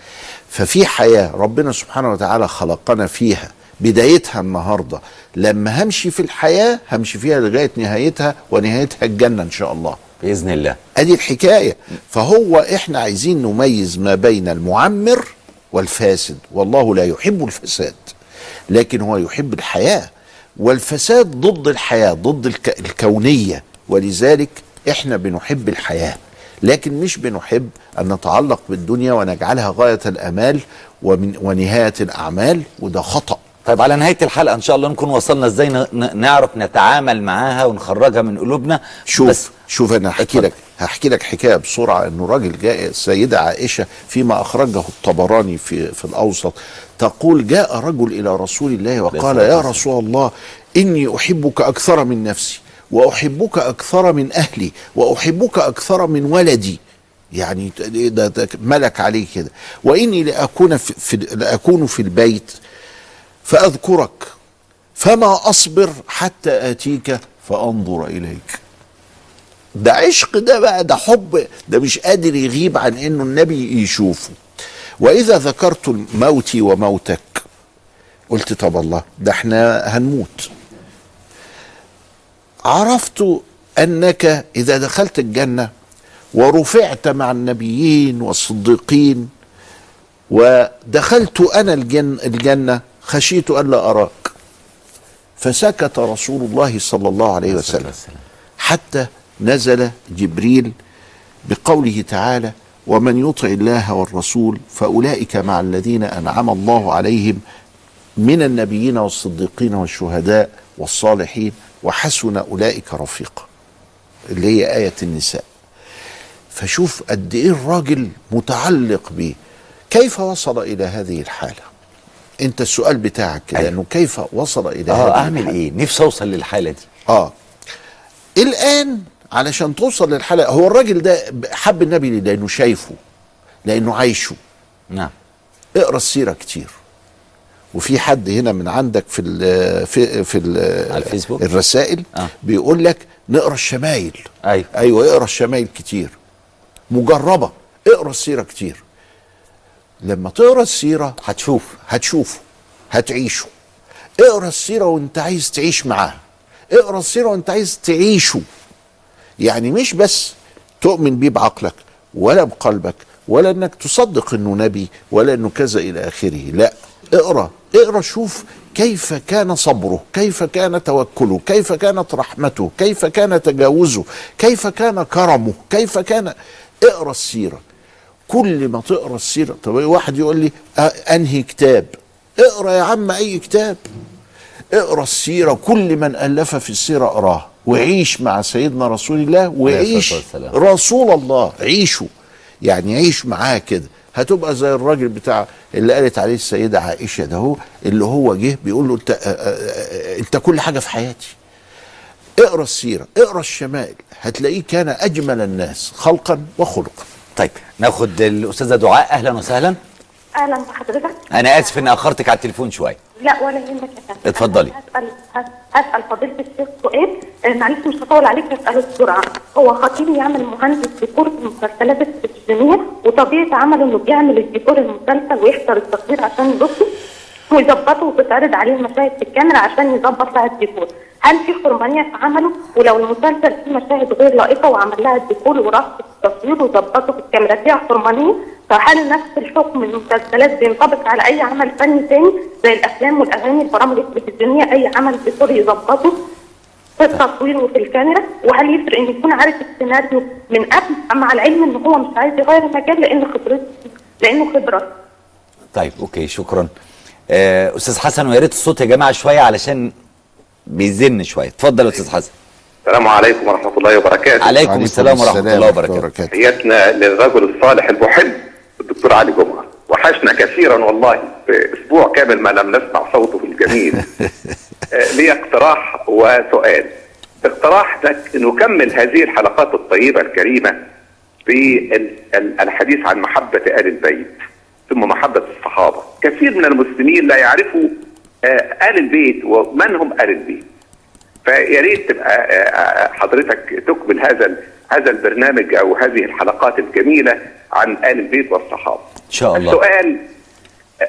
ففي حياة ربنا سبحانه وتعالى خلقنا فيها، بدايتها النهاردة، لما همشي في الحياة همشي فيها لغاية نهايتها، ونهايتها الجنة إن شاء الله بإذن الله. أدي الحكاية. فهو إحنا عايزين نميز ما بين المعمر والفاسد، والله لا يحب الفساد، لكن هو يحب الحياة، والفساد ضد الحياة، ضد الكونية. ولذلك احنا بنحب الحياة، لكن مش بنحب أن نتعلق بالدنيا ونجعلها غاية الأمال ونهاية الأعمال، وده خطأ. طيب، على نهاية الحلقة إن شاء الله نكون وصلنا إزاي نعرف نتعامل معاها ونخرجها من قلوبنا. شوف أنا هحكي لك حكاية بسرعة. إنه راجل جاء السيدة عائشة فيما أخرجه الطبراني في الأوسط، تقول: جاء رجل إلى رسول الله وقال: يا رسول الله، إني أحبك أكثر من نفسي، وأحبك أكثر من أهلي، وأحبك أكثر من ولدي. يعني ده ملك عليه كده. وإني لأكون في البيت فأذكرك، فما أصبر حتى آتيك فأنظر إليك. ده عشق، ده بقى ده حب، ده مش قادر يغيب عن إنه النبي يشوفه. وإذا ذكرت موتي وموتك قلت: طب الله، ده احنا هنموت. عرفت أنك إذا دخلت الجنة ورفعت مع النبيين والصديقين، ودخلت أنا الجنة، خشيت ألا أراك. فسكت رسول الله صلى الله عليه وسلم حتى نزل جبريل بقوله تعالى: ومن يطع الله والرسول فأولئك مع الذين أنعم الله عليهم من النبيين والصديقين والشهداء والصالحين وحسن أولئك رفيقا، اللي هي آية النساء. فشوف قد إيه الراجل متعلق بيه. كيف وصل إلى هذه الحالة؟ انت السؤال بتاعك كده، أيوة. انه كيف وصل الى هذه اعمل الحالة؟ ايه نفسي اوصل للحاله دي الان. علشان توصل للحاله، هو الراجل ده حب النبي ليه؟ لانه شايفه، لانه عايشه. نعم. اقرا السيره كتير. وفي حد هنا من عندك في ال في ال على الفيسبوك الرسائل بيقول لك: نقرا الشمايل. ايوه اقرا الشمايل كتير، مجربه، اقرا السيره كتير. لما تقرا السيره هتشوفه، هتعيشه. اقرا السيره وانت عايز تعيش معاها، اقرا السيره وانت عايز تعيشه، يعني مش بس تؤمن بيه بعقلك ولا بقلبك ولا انك تصدق انه نبي ولا انه كذا الى اخره، لا اقرا شوف كيف كان صبره، كيف كان توكله، كيف كانت رحمته، كيف كان تجاوزه، كيف كان كرمه، كيف كان. اقرا السيره، كل ما تقرا السيره. طب واحد يقول لي انهي كتاب؟ اقرا يا عم اي كتاب، اقرا السيره، كل من الف في السيره اقراه، وعيش مع سيدنا رسول الله، وعيش رسول الله، عيشه، يعني عيش معاه كده، هتبقى زي الراجل بتاع اللي قالت عليه السيده عائشه ده، هو اللي هو جه بيقول له انت كل حاجه في حياتي. اقرا السيره، اقرا الشمائل، هتلاقيه كان اجمل الناس خلقا وخلقا. طيب ناخد الاستاذه دعاء، اهلا وسهلا. اهلا بحضرتك. انا اسف ان اخرتك على التليفون شويه. لا ولا يهمك يا فندم. اتفضلي. هسال فضيله الشيخ سؤال، معلش مش هطول عليك، هساله بسرعه. هو خطيبي يعمل مهندس ديكور في مسلسلات التلفزيونيه، وطبيعه عمله انه بيعمل الديكور المسلسل ويحضر التصوير عشان يبصه ويظبطه، وبتتعرض عليه المشاهد في الكاميرا عشان يظبط لها الديكور. هل في حرمانيه في عمله؟ ولو المسلسل فيه مشاهد غير لائقه وعمل لها الديكور ورص التصوير وظبطه في الكاميرا فيها حرمانيه، فهل نفس الحكم المسلسلات بينطبق على اي عمل فني تاني زي الافلام والاغاني البرامج التلفزيونيه؟ اي عمل ديكور يظبطه في التصوير وفي الكاميرا، وهل يفرق ان يكون عارف السيناريو من قبل، مع العلم ان هو مش عايز يغير المجال لانه خبره؟ طيب اوكي شكرا. استاذ حسن، ويا ريت الصوت يا جماعه شويه علشان بيزن شويه. اتفضل يا استاذ حسن. السلام عليكم ورحمه الله وبركاته. عليكم السلام ورحمه الله وبركاته. تحياتنا للرجل الصالح المحب الدكتور علي جمعة، وحشنا كثيرا والله، باسبوع كامل ما لم نسمع صوته الجميل. لي اقتراح وسؤال. اقتراح لك نكمل هذه الحلقات الطيبه الكريمه بالحديث عن محبه ال البيت ثم محبه الصحابه. كثير من المسلمين لا يعرفوا ال البيت ومن هم ال البيت. فيا ريت تبقى حضرتك تكمل هذا البرنامج او هذه الحلقات الجميله عن آل البيت والصحابة إن شاء الله. السؤال: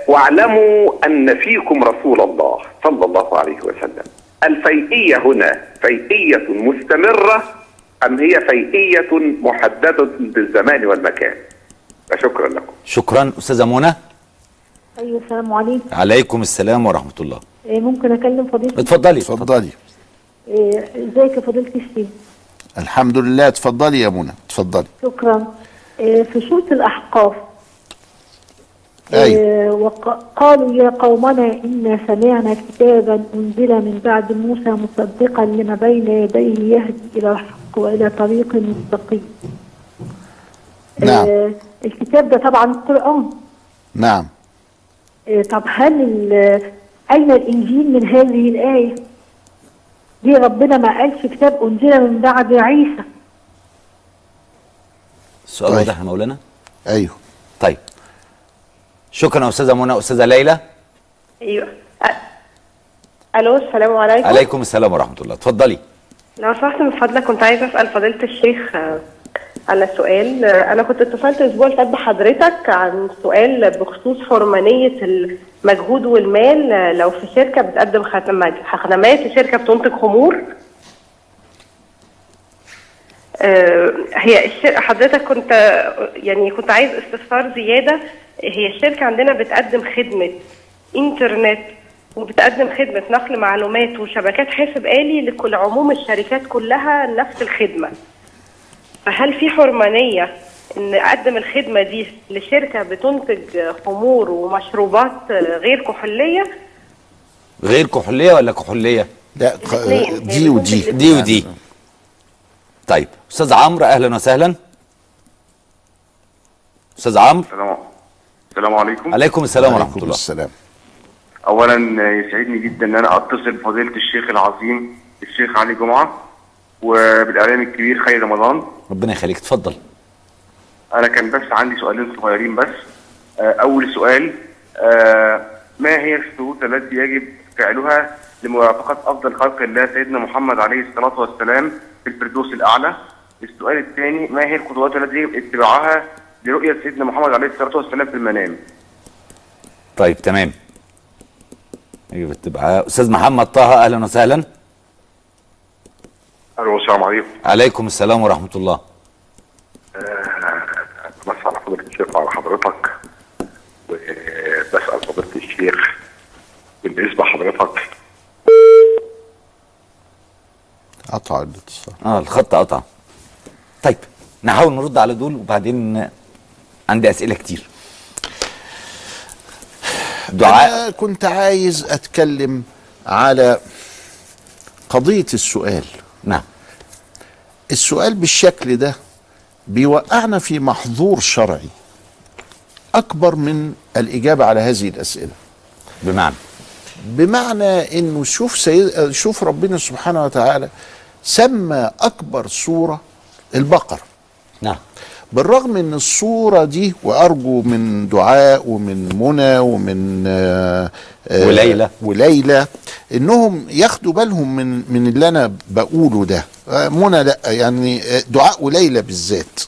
واعلموا أن فيكم رسول الله صلى الله عليه وسلم. الفيئية هنا فيئية مستمرة أم هي فيئية محددة بالزمان والمكان؟ شكرا لكم. شكرا. أستاذة منى. أيوة السلام عليكم. عليكم السلام ورحمة الله. ممكن أكلم فضيلتك؟ اتفضلي اتفضلي. إزيك يا فضيلة الشيخ؟ الحمد لله. اتفضلي يا منى اتفضلي. شكرا. في سورة الأحقاف أيوة. وقالوا يا قومنا إنا سمعنا كتابا أنزل من بعد موسى مصدقا لما بين يديه يهدي إلى الحق وإلى طريق مستقيم. نعم. الكتاب ده طبعا القرآن. نعم. طب هل أين الإنجيل من هذه الآية؟ ليه ربنا ما قالش كتاب أنزل من بعد عيسى؟ السؤال واضح يا مولانا؟ ايوه. طيب شكرا يا استاذه منى. استاذه ليلى. ايوه. الو السلام عليكم. عليكم السلام ورحمه الله. اتفضلي. لو سمحت من فضلك كنت عايزه اسال فضيله الشيخ على سؤال. انا كنت اتصلت الاسبوع اللي فات بحضرتك عن سؤال بخصوص حرمانيه المجهود والمال لو في شركه بتقدم خدمات وشركه بتنتج خمور. هي حضرتك كنت عايز استفسار زياده. هي الشركه عندنا بتقدم خدمه انترنت وبتقدم خدمه نقل معلومات وشبكات حاسب آلي لكل عموم الشركات كلها نفس الخدمه. فهل في حرمانيه ان اقدم الخدمه دي لشركه بتنتج خمور ومشروبات غير كحوليه؟ غير كحوليه ولا كحوليه؟ لا دي ودي دي ودي. طيب استاذ عمرو، اهلا وسهلا. استاذ عمرو. السلام عليكم. عليكم السلام ورحمه الله. السلام. اولا يسعدني جدا ان انا اتصل بفضيله الشيخ العظيم الشيخ علي جمعه وبالاعلام الكبير خير رمضان. ربنا يخليك. اتفضل. انا كان بس عندي سؤالين صغيرين بس. اول سؤال: ما هي الشروط التي يجب فعلها لموافقه افضل خلق الله سيدنا محمد عليه الصلاه والسلام في الفردوس الأعلى؟ السؤال الثاني: ما هي الخطوات التي يجب اتباعها لرؤية سيدنا محمد عليه الصلاة والسلام في المنام؟ طيب تمام. يجب اتباعها. أستاذ محمد طه، أهلا وسهلا. الو السلام عليكم. عليكم السلام ورحمه الله. بس على فضيله الشيخ وعلى حضرتك، وبسال فضيله الشيخ بالنسبه لحضرتك. قطع الاتصال. الخط قطع. طيب نحاول نرد على دول وبعدين عندي اسئله كتير. دعاء. انا كنت عايز اتكلم على قضية السؤال. نعم. السؤال بالشكل ده بيوقعنا في محظور شرعي أكبر من الإجابة على هذه الأسئلة. بمعنى إنه شوف ربنا سبحانه وتعالى سمى أكبر سورة البقرة. نعم. بالرغم إن الصورة دي، وأرجو من دعاء ومن منى ومن وليلى إنهم ياخدوا بالهم من اللي أنا بقوله ده. منى لأ، يعني دعاء وليلى بالذات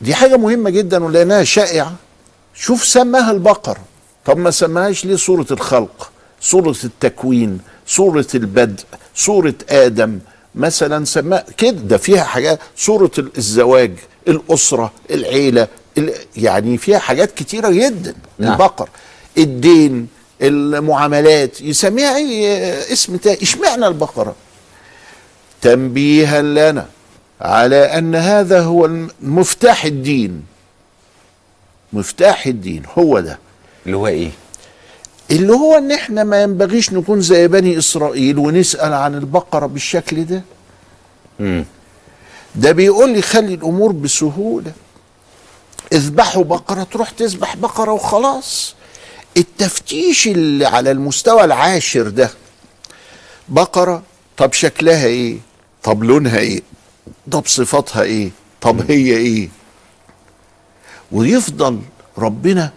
دي حاجة مهمة جدا ولأنها شائعة. شوف سماها البقر، طب ما سماهاش ليه سورة الخلق، سورة التكوين، سورة البدء، سورة آدم مثلا، سماء كده ده فيها حاجات، صورة الزواج، الأسرة، العيلة، يعني فيها حاجات كتيرة جدا. نعم. البقر، الدين، المعاملات، يسميها أي اسم تاني. اشمعنى البقرة؟ تنبيها لنا على أن هذا هو مفتاح الدين. مفتاح الدين هو ده اللي هو إيه؟ اللي هو ان احنا ما ينبغيش نكون زي بني اسرائيل ونسال عن البقره بالشكل ده. ده بيقول لي خلي الامور بسهوله، اذبحوا بقره، تروح تذبح بقره وخلاص. التفتيش اللي على المستوى العاشر ده، بقره طب شكلها ايه؟ طب لونها ايه؟ طب صفاتها ايه؟ طب هي ايه؟ ويفضل ربنا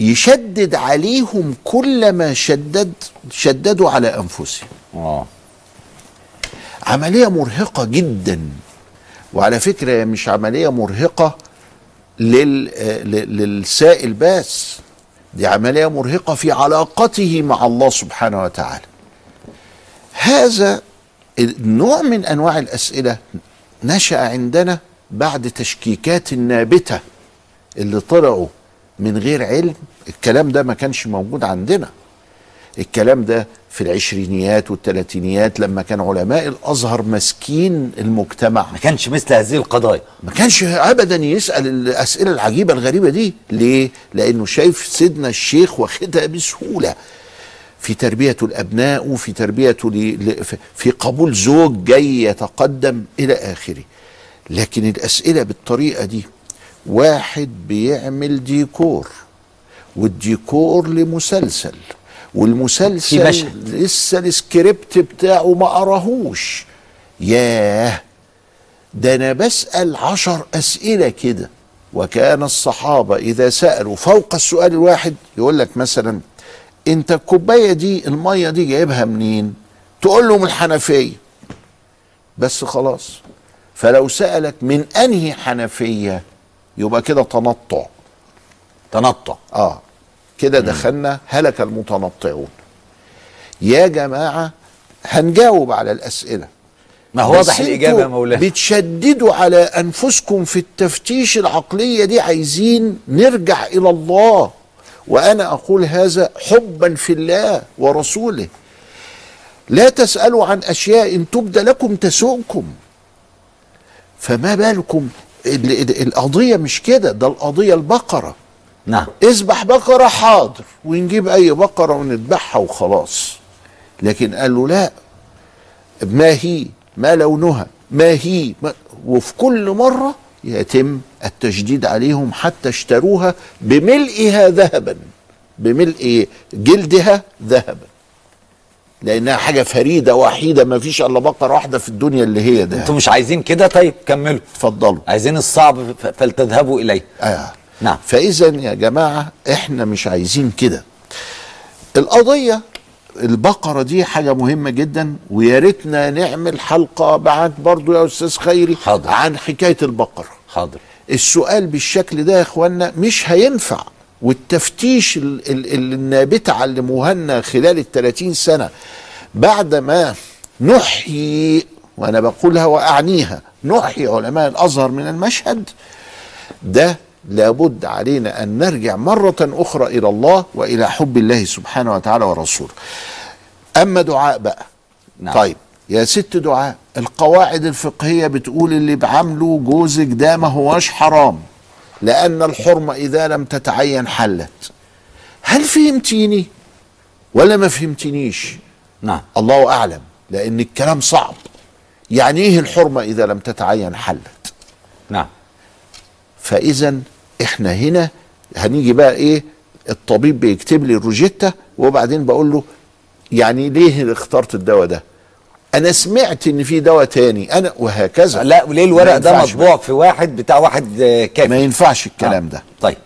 يشدد عليهم كلما شددوا على أنفسهم. عملية مرهقة جدا. وعلى فكرة مش عملية مرهقة للسائل بس، دي عملية مرهقة في علاقته مع الله سبحانه وتعالى. هذا النوع من أنواع الأسئلة نشأ عندنا بعد تشكيكات النابتة اللي طلعوا من غير علم. الكلام ده ما كانش موجود عندنا، الكلام ده في العشرينيات والثلاثينيات لما كان علماء الأزهر ماسكين المجتمع. ما كانش مثل هذه القضايا، ما كانش أبدا يسأل الأسئلة العجيبة الغريبة دي. ليه؟ لأنه شايف سيدنا الشيخ واخدها بسهولة في تربيته الأبناء، وفي تربيته في قبول زوج جاي يتقدم إلى آخره. لكن الأسئلة بالطريقة دي، واحد بيعمل ديكور، والديكور لمسلسل، والمسلسل لسه السكريبت بتاعه ما قراهوش. ياه، ده انا بسأل 10 أسئلة كده. وكان الصحابة إذا سألوا فوق السؤال الواحد يقول لك مثلا انت الكوباية دي المية دي جايبها منين؟ تقول له من الحنفية بس خلاص. فلو سألك من أنهي حنفية يبقى كده تنطع. تنطع كده دخلنا هلك المتنطعون. يا جماعة هنجاوب على الأسئلة، ما هو واضح الإجابة يا مولانا. بتشددوا على أنفسكم في التفتيش العقلية دي، عايزين نرجع إلى الله. وأنا أقول هذا حبا في الله ورسوله. لا تسألوا عن أشياء إن تبدى لكم تسؤكم، فما بالكم القضية مش كده، ده القضية البقرة. نعم. اذبح بقرة، حاضر، ونجيب أي بقرة ونذبحها وخلاص. لكن قال له لا، ما هي، ما لونها، ما هي وفي كل مرة يتم التشديد عليهم حتى اشتروها بملئها ذهبا، بملئ جلدها ذهبا، لأنها حاجة فريدة وحيدة، ما فيش إلا بقرة واحدة في الدنيا اللي هي ده. أنتم مش عايزين كده؟ طيب كملوا، اتفضلوا. عايزين الصعب فلتذهبوا إليه. نعم. فإذا يا جماعة إحنا مش عايزين كده. القضية البقرة دي حاجة مهمة جدا، ويا ريتنا نعمل حلقة بعد برضو يا أستاذ خيري. حاضر. عن حكاية البقرة. حاضر. السؤال بالشكل ده يا إخوانا مش هينفع، والتفتيش النابتة اللي مهنا خلال ال30 سنة بعد ما نحيي، وأنا بقولها وأعنيها، نحيي علماء الأزهر من المشهد ده، لابد علينا أن نرجع مرة أخرى إلى الله وإلى حب الله سبحانه وتعالى ورسوله. أما دعاء بقى، نعم. طيب يا ست دعاء، القواعد الفقهية بتقول اللي بعمله جوزك ده ما هواش حرام، لأن الحرمة إذا لم تتعين حلت. هل فهمتيني ولا ما فهمتنيش؟ نعم، الله أعلم، لأن الكلام صعب. يعني إيه الحرمة إذا لم تتعين حلت؟ نعم. فإذا إحنا هنا هنيجي بقى إيه، الطبيب بيكتب لي الروجيتا وبعدين بقول له يعني ليه اخترت الدواء ده؟ أنا سمعت إن في دواء تاني أنا، وهكذا. لا، وليه الورق ده مطبوع في واحد بتاع واحد كافي؟ ما ينفعش الكلام ده. طيب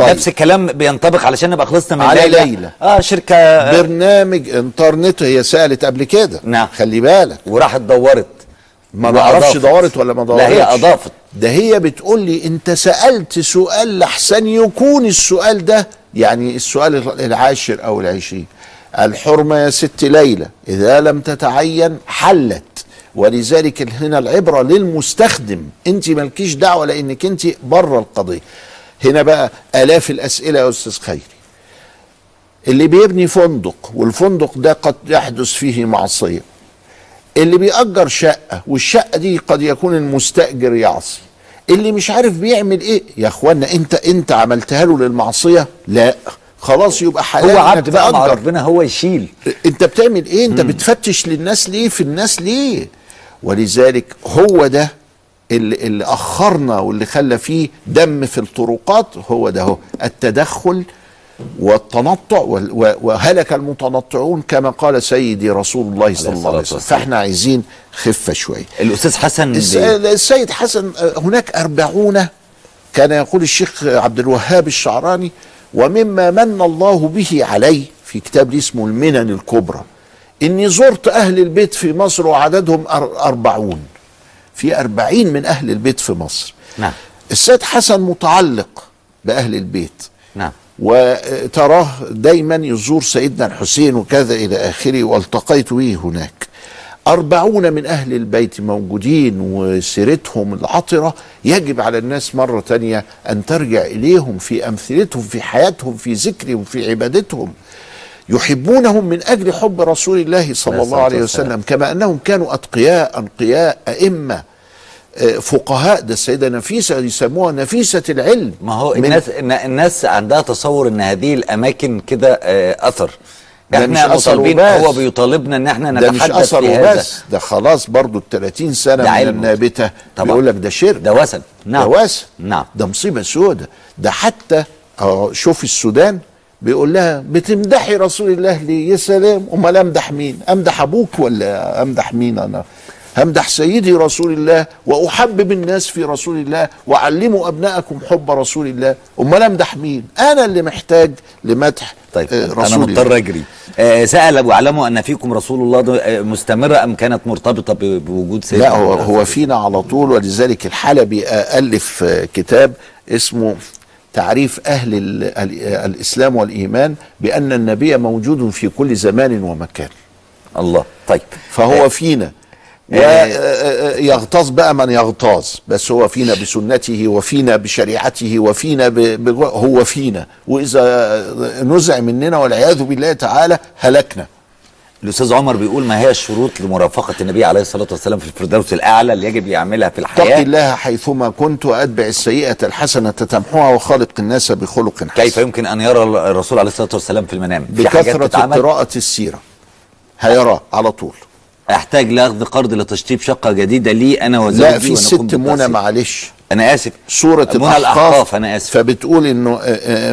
نفس الكلام بينطبق، علشان أبقى خلصنا من علي ليلى. شركة برنامج انترنت هي سألت قبل كده، نعم، خلي بالك، وراحت دورت، ما بعرفش دورت ولا ما دورتش، لا هي أضافت. ده هي بتقول لي أنت سألت سؤال لحسن يكون السؤال ده، يعني السؤال 10 أو 20، الحرمة يا ست ليلى إذا لم تتعين حلت. ولذلك هنا العبرة للمستخدم، أنت مالكيش دعوة لأنك أنت بره القضية. هنا بقى آلاف الأسئلة يا أستاذ خيري. اللي بيبني فندق والفندق ده قد يحدث فيه معصية، اللي بيأجر شقة والشقة دي قد يكون المستأجر يعصي، اللي مش عارف بيعمل إيه. يا إخوانا، أنت عملتها له للمعصية؟ لا، خلاص يبقى حلال، هو عبد بقى مع ربنا، هو يشيل. انت بتعمل ايه؟ انت بتفتش للناس ليه في الناس ليه؟ ولذلك هو ده اللي اخرنا واللي خلى فيه دم في الطرقات، هو ده هو التدخل والتنطع، وهلك المتنطعون كما قال سيدي رسول الله صلى الله عليه وسلم. فاحنا عايزين خفه شويه. الاستاذ حسن، السيد حسن، هناك 40 كان يقول الشيخ عبد الوهاب الشعراني، ومما من الله به علي في كتاب لي اسمه المنن الكبرى، إني زرت أهل البيت في مصر وعددهم 40، في 40 من أهل البيت في مصر. نعم. السيد حسن متعلق بأهل البيت، نعم، وتراه دايما يزور سيدنا الحسين وكذا إلى آخره، والتقيت به هناك. 40 من أهل البيت موجودين، وسيرتهم العطرة يجب على الناس مرة تانية أن ترجع إليهم في أمثلتهم، في حياتهم، في ذكرهم، في عبادتهم. يحبونهم من أجل حب رسول الله صلى الله عليه وسلم، كما أنهم كانوا أتقياء، أنقياء، أئمة، فقهاء. ده السيدة نفيسة يسموها نفيسة العلم. ما هو الناس عندها تصور أن هذه الأماكن كده أثر، احنا مطالبين، هو بيطالبنا ان احنا نتحدث في هذا. ده خلاص برضو ال30 سنه من النابته بيقول لك ده شرك، ده وثن. نعم، ده وثن. نعم، ده مصيبه سودة. ده حتى شوف السودان بيقول لها بتمدحي رسول الله ليه؟ يا سلام، امال امدح مين؟ امدح ابوك ولا امدح مين؟ انا همدح سيدي رسول الله، واحبب الناس في رسول الله، وعلموا ابنائكم حب رسول الله، امال امدح مين؟ انا اللي محتاج لمدح. طيب انا مضطر اجري. سال واعلموا ان فيكم رسول الله مستمره ام كانت مرتبطه بوجود سيدنا؟ لا، هو فينا على طول. ولذلك الحلبي الف كتاب اسمه تعريف اهل الاسلام والايمان، بان النبي موجود في كل زمان ومكان. الله. طيب فهو فينا، ويغتاظ بقى من يغتاظ، بس هو فينا بسنته، وفينا بشريعته، وفينا هو فينا، وإذا نزع مننا والعياذ بالله تعالى هلكنا. الأستاذ عمر بيقول ما هي الشروط لمرافقة النبي عليه الصلاة والسلام في الفردوس الأعلى اللي يجب يعملها في الحياة؟ اتق الله حيثما كنت، وأتبع السيئة الحسنة تمحوها، وخالق الناس بخلق حسن. كيف يمكن أن يرى الرسول عليه الصلاة والسلام في المنام؟ بكثرة قراءة السيرة هيراه على طول. احتاج لاخذ قرض لتشطيب شقه جديده لي انا وزوجتي. لا، في ست منى، معلش انا اسف، سوره الاحقاف، انا اسف، فبتقول انه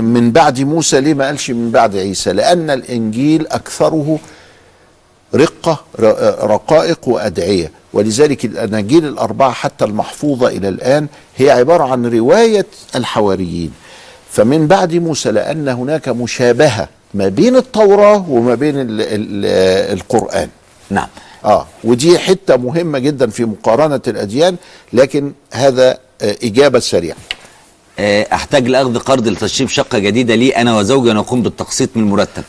من بعد موسى. ليه ما قالش من بعد عيسى؟ لان الانجيل اكثره رقائق وادعيه. ولذلك الاناجيل الاربعه حتى المحفوظه الى الان هي عباره عن روايه الحواريين. فمن بعد موسى، لان هناك مشابهه ما بين التوراه وما بين القران. نعم. ودي حتة مهمة جدا في مقارنة الأديان، لكن هذا إجابة سريعة. احتاج لاخذ قرض لتشطيب شقه جديده لي انا وزوجي ونقوم بالتقسيط من المرتب.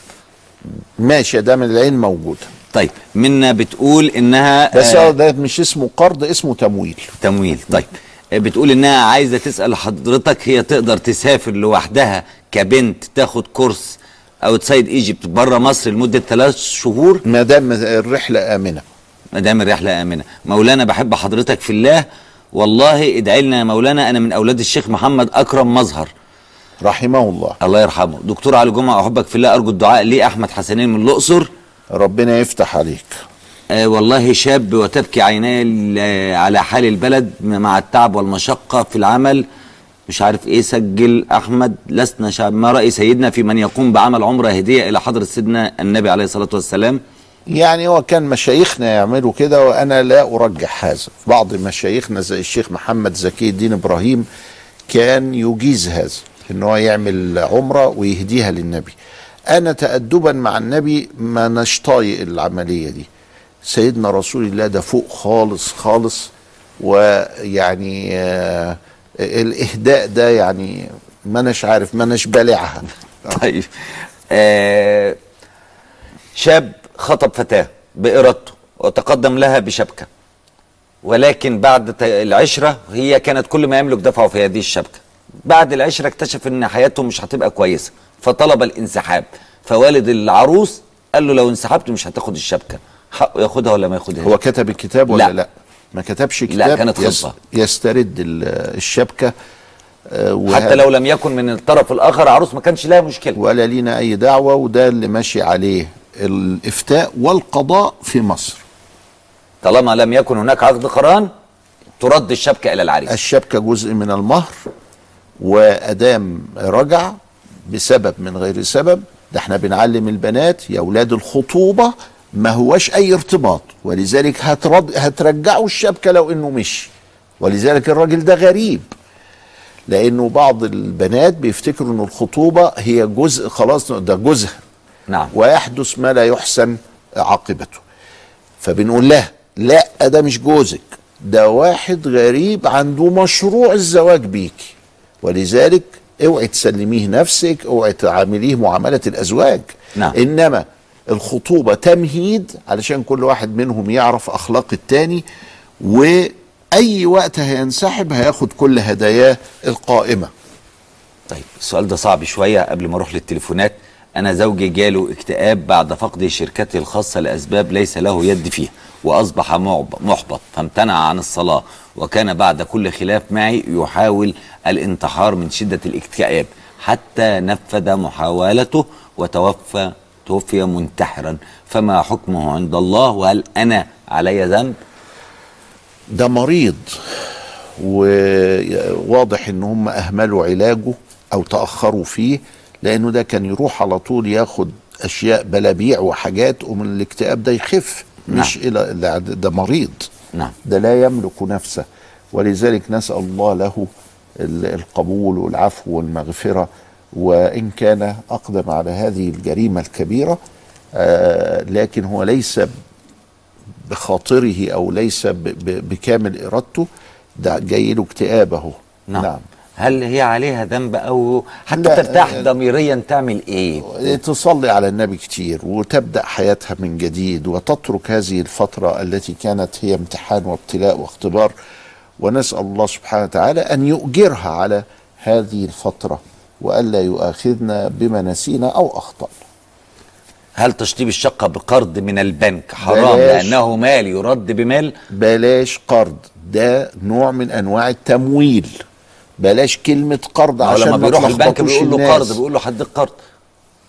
ماشي، ده من العين موجود. طيب منا بتقول انها بس ده مش اسمه قرض، اسمه تمويل. تمويل. طيب بتقول انها عايزه تسال حضرتك هي تقدر تسافر لوحدها كبنت تاخد كورس اوتسايد ايجيبت بره مصر لمده 3 شهور ما دام الرحله امنه. ما دام الرحله امنه. مولانا بحب حضرتك في الله، والله ادعي لنا يا مولانا، انا من اولاد الشيخ محمد اكرم مظهر رحمه الله، الله يرحمه. دكتور علي جمعة احبك في الله، ارجو الدعاء لي. احمد حسنين من الاقصر، ربنا يفتح عليك. والله شاب وتبكي عيناي على حال البلد مع التعب والمشقة في العمل، مش عارف ايه. سجل احمد، لسنا شعب، ما رأي سيدنا في من يقوم بعمل عمرة هدية الى حضرة سيدنا النبي عليه الصلاة والسلام؟ يعني هو كان مشايخنا يعملوا كده، وانا لا ارجح هذا. بعض مشايخنا زي الشيخ محمد زكي الدين ابراهيم كان يجيز هذا، ان هو يعمل عمرة ويهديها للنبي. انا تأدبا مع النبي ما ناش طايق العملية دي. سيدنا رسول الله ده فوق خالص خالص، ويعني الاهداء ده يعني ما ناش عارف، ما ناش بالعها. طيب شاب خطب فتاة بإرادته وتقدم لها بشبكة، ولكن بعد العشرة هي كانت كل ما يملك دفعه في هذه الشبكة. بعد العشرة اكتشف ان حياته مش هتبقى كويسة، فطلب الانسحاب. فوالد العروس قال له لو انسحبت مش هتاخد الشبكة، حقه ياخدها ولا ما ياخدهاش؟ هو كتب الكتاب ولا لا؟ لا ما كتبش كتاب. لا كانت خطة يسترد الشبكة، حتى لو لم يكن من الطرف الآخر عروس ما كانش لها مشكلة ولا لينا أي دعوة. وده اللي ماشي عليه الإفتاء والقضاء في مصر، طالما لم يكن هناك عقد قران ترد الشبكة إلى العريس. الشبكة جزء من المهر، وأدام رجع بسبب من غير سبب. ده احنا بنعلم البنات يا أولاد الخطوبة ما هواش أي ارتباط، ولذلك هترجعوا الشبكة لو إنه مشي. ولذلك الراجل ده غريب، لأنه بعض البنات بيفتكروا إن الخطوبة هي جزء خلاص، ده جزء. نعم. ويحدث ما لا يحسن عاقبته. فبنقول لها لا ده مش جوزك، ده واحد غريب عنده مشروع الزواج بيكي، ولذلك اوعي تسلميه نفسك، اوعي تعامليه معاملة الأزواج. نعم. إنما الخطوبة تمهيد علشان كل واحد منهم يعرف أخلاق التاني، وأي وقت هينسحب هياخد كل هداياه القائمة. طيب السؤال ده صعب شوية قبل ما أروح للتليفونات. أنا زوجي جاله اكتئاب بعد فقد شركته الخاصة لأسباب ليس له يد فيها، وأصبح محبط فامتنع عن الصلاة، وكان بعد كل خلاف معي يحاول الانتحار من شدة الاكتئاب حتى نفذ محاولته وتوفي منتحرا، فما حكمه عند الله وهل أنا علي ذنب؟ ده مريض، وواضح إن هم أهملوا علاجه أو تأخروا فيه، لأنه ده كان يروح على طول ياخد أشياء بلابيع وحاجات ومن الاكتئاب ده يخف. نعم. مش إلى ده مريض. نعم. ده لا يملك نفسه، ولذلك نسأل الله له القبول والعفو والمغفرة، وإن كان أقدم على هذه الجريمة الكبيرة، لكن هو ليس بخاطره أو ليس بكامل إرادته، ده جاي له اكتئاب أهو. نعم. نعم. هل هي عليها ذنب أو حتى ترتاح ضميريا تعمل إيه؟ تصلي على النبي كتير، وتبدأ حياتها من جديد، وتترك هذه الفترة التي كانت هي امتحان وابتلاء واختبار، ونسأل الله سبحانه وتعالى أن يؤجرها على هذه الفترة، وألا يؤاخذنا بما نسينا أو أخطأنا. هل تشطيب الشقة بقرض من البنك حرام لأنه مال يرد بمال؟ بلاش قرض، ده نوع من أنواع التمويل. بلاش كلمة قرض، عشان لما بيروح البنك بيقول له قرض بيقول له هديك قرض.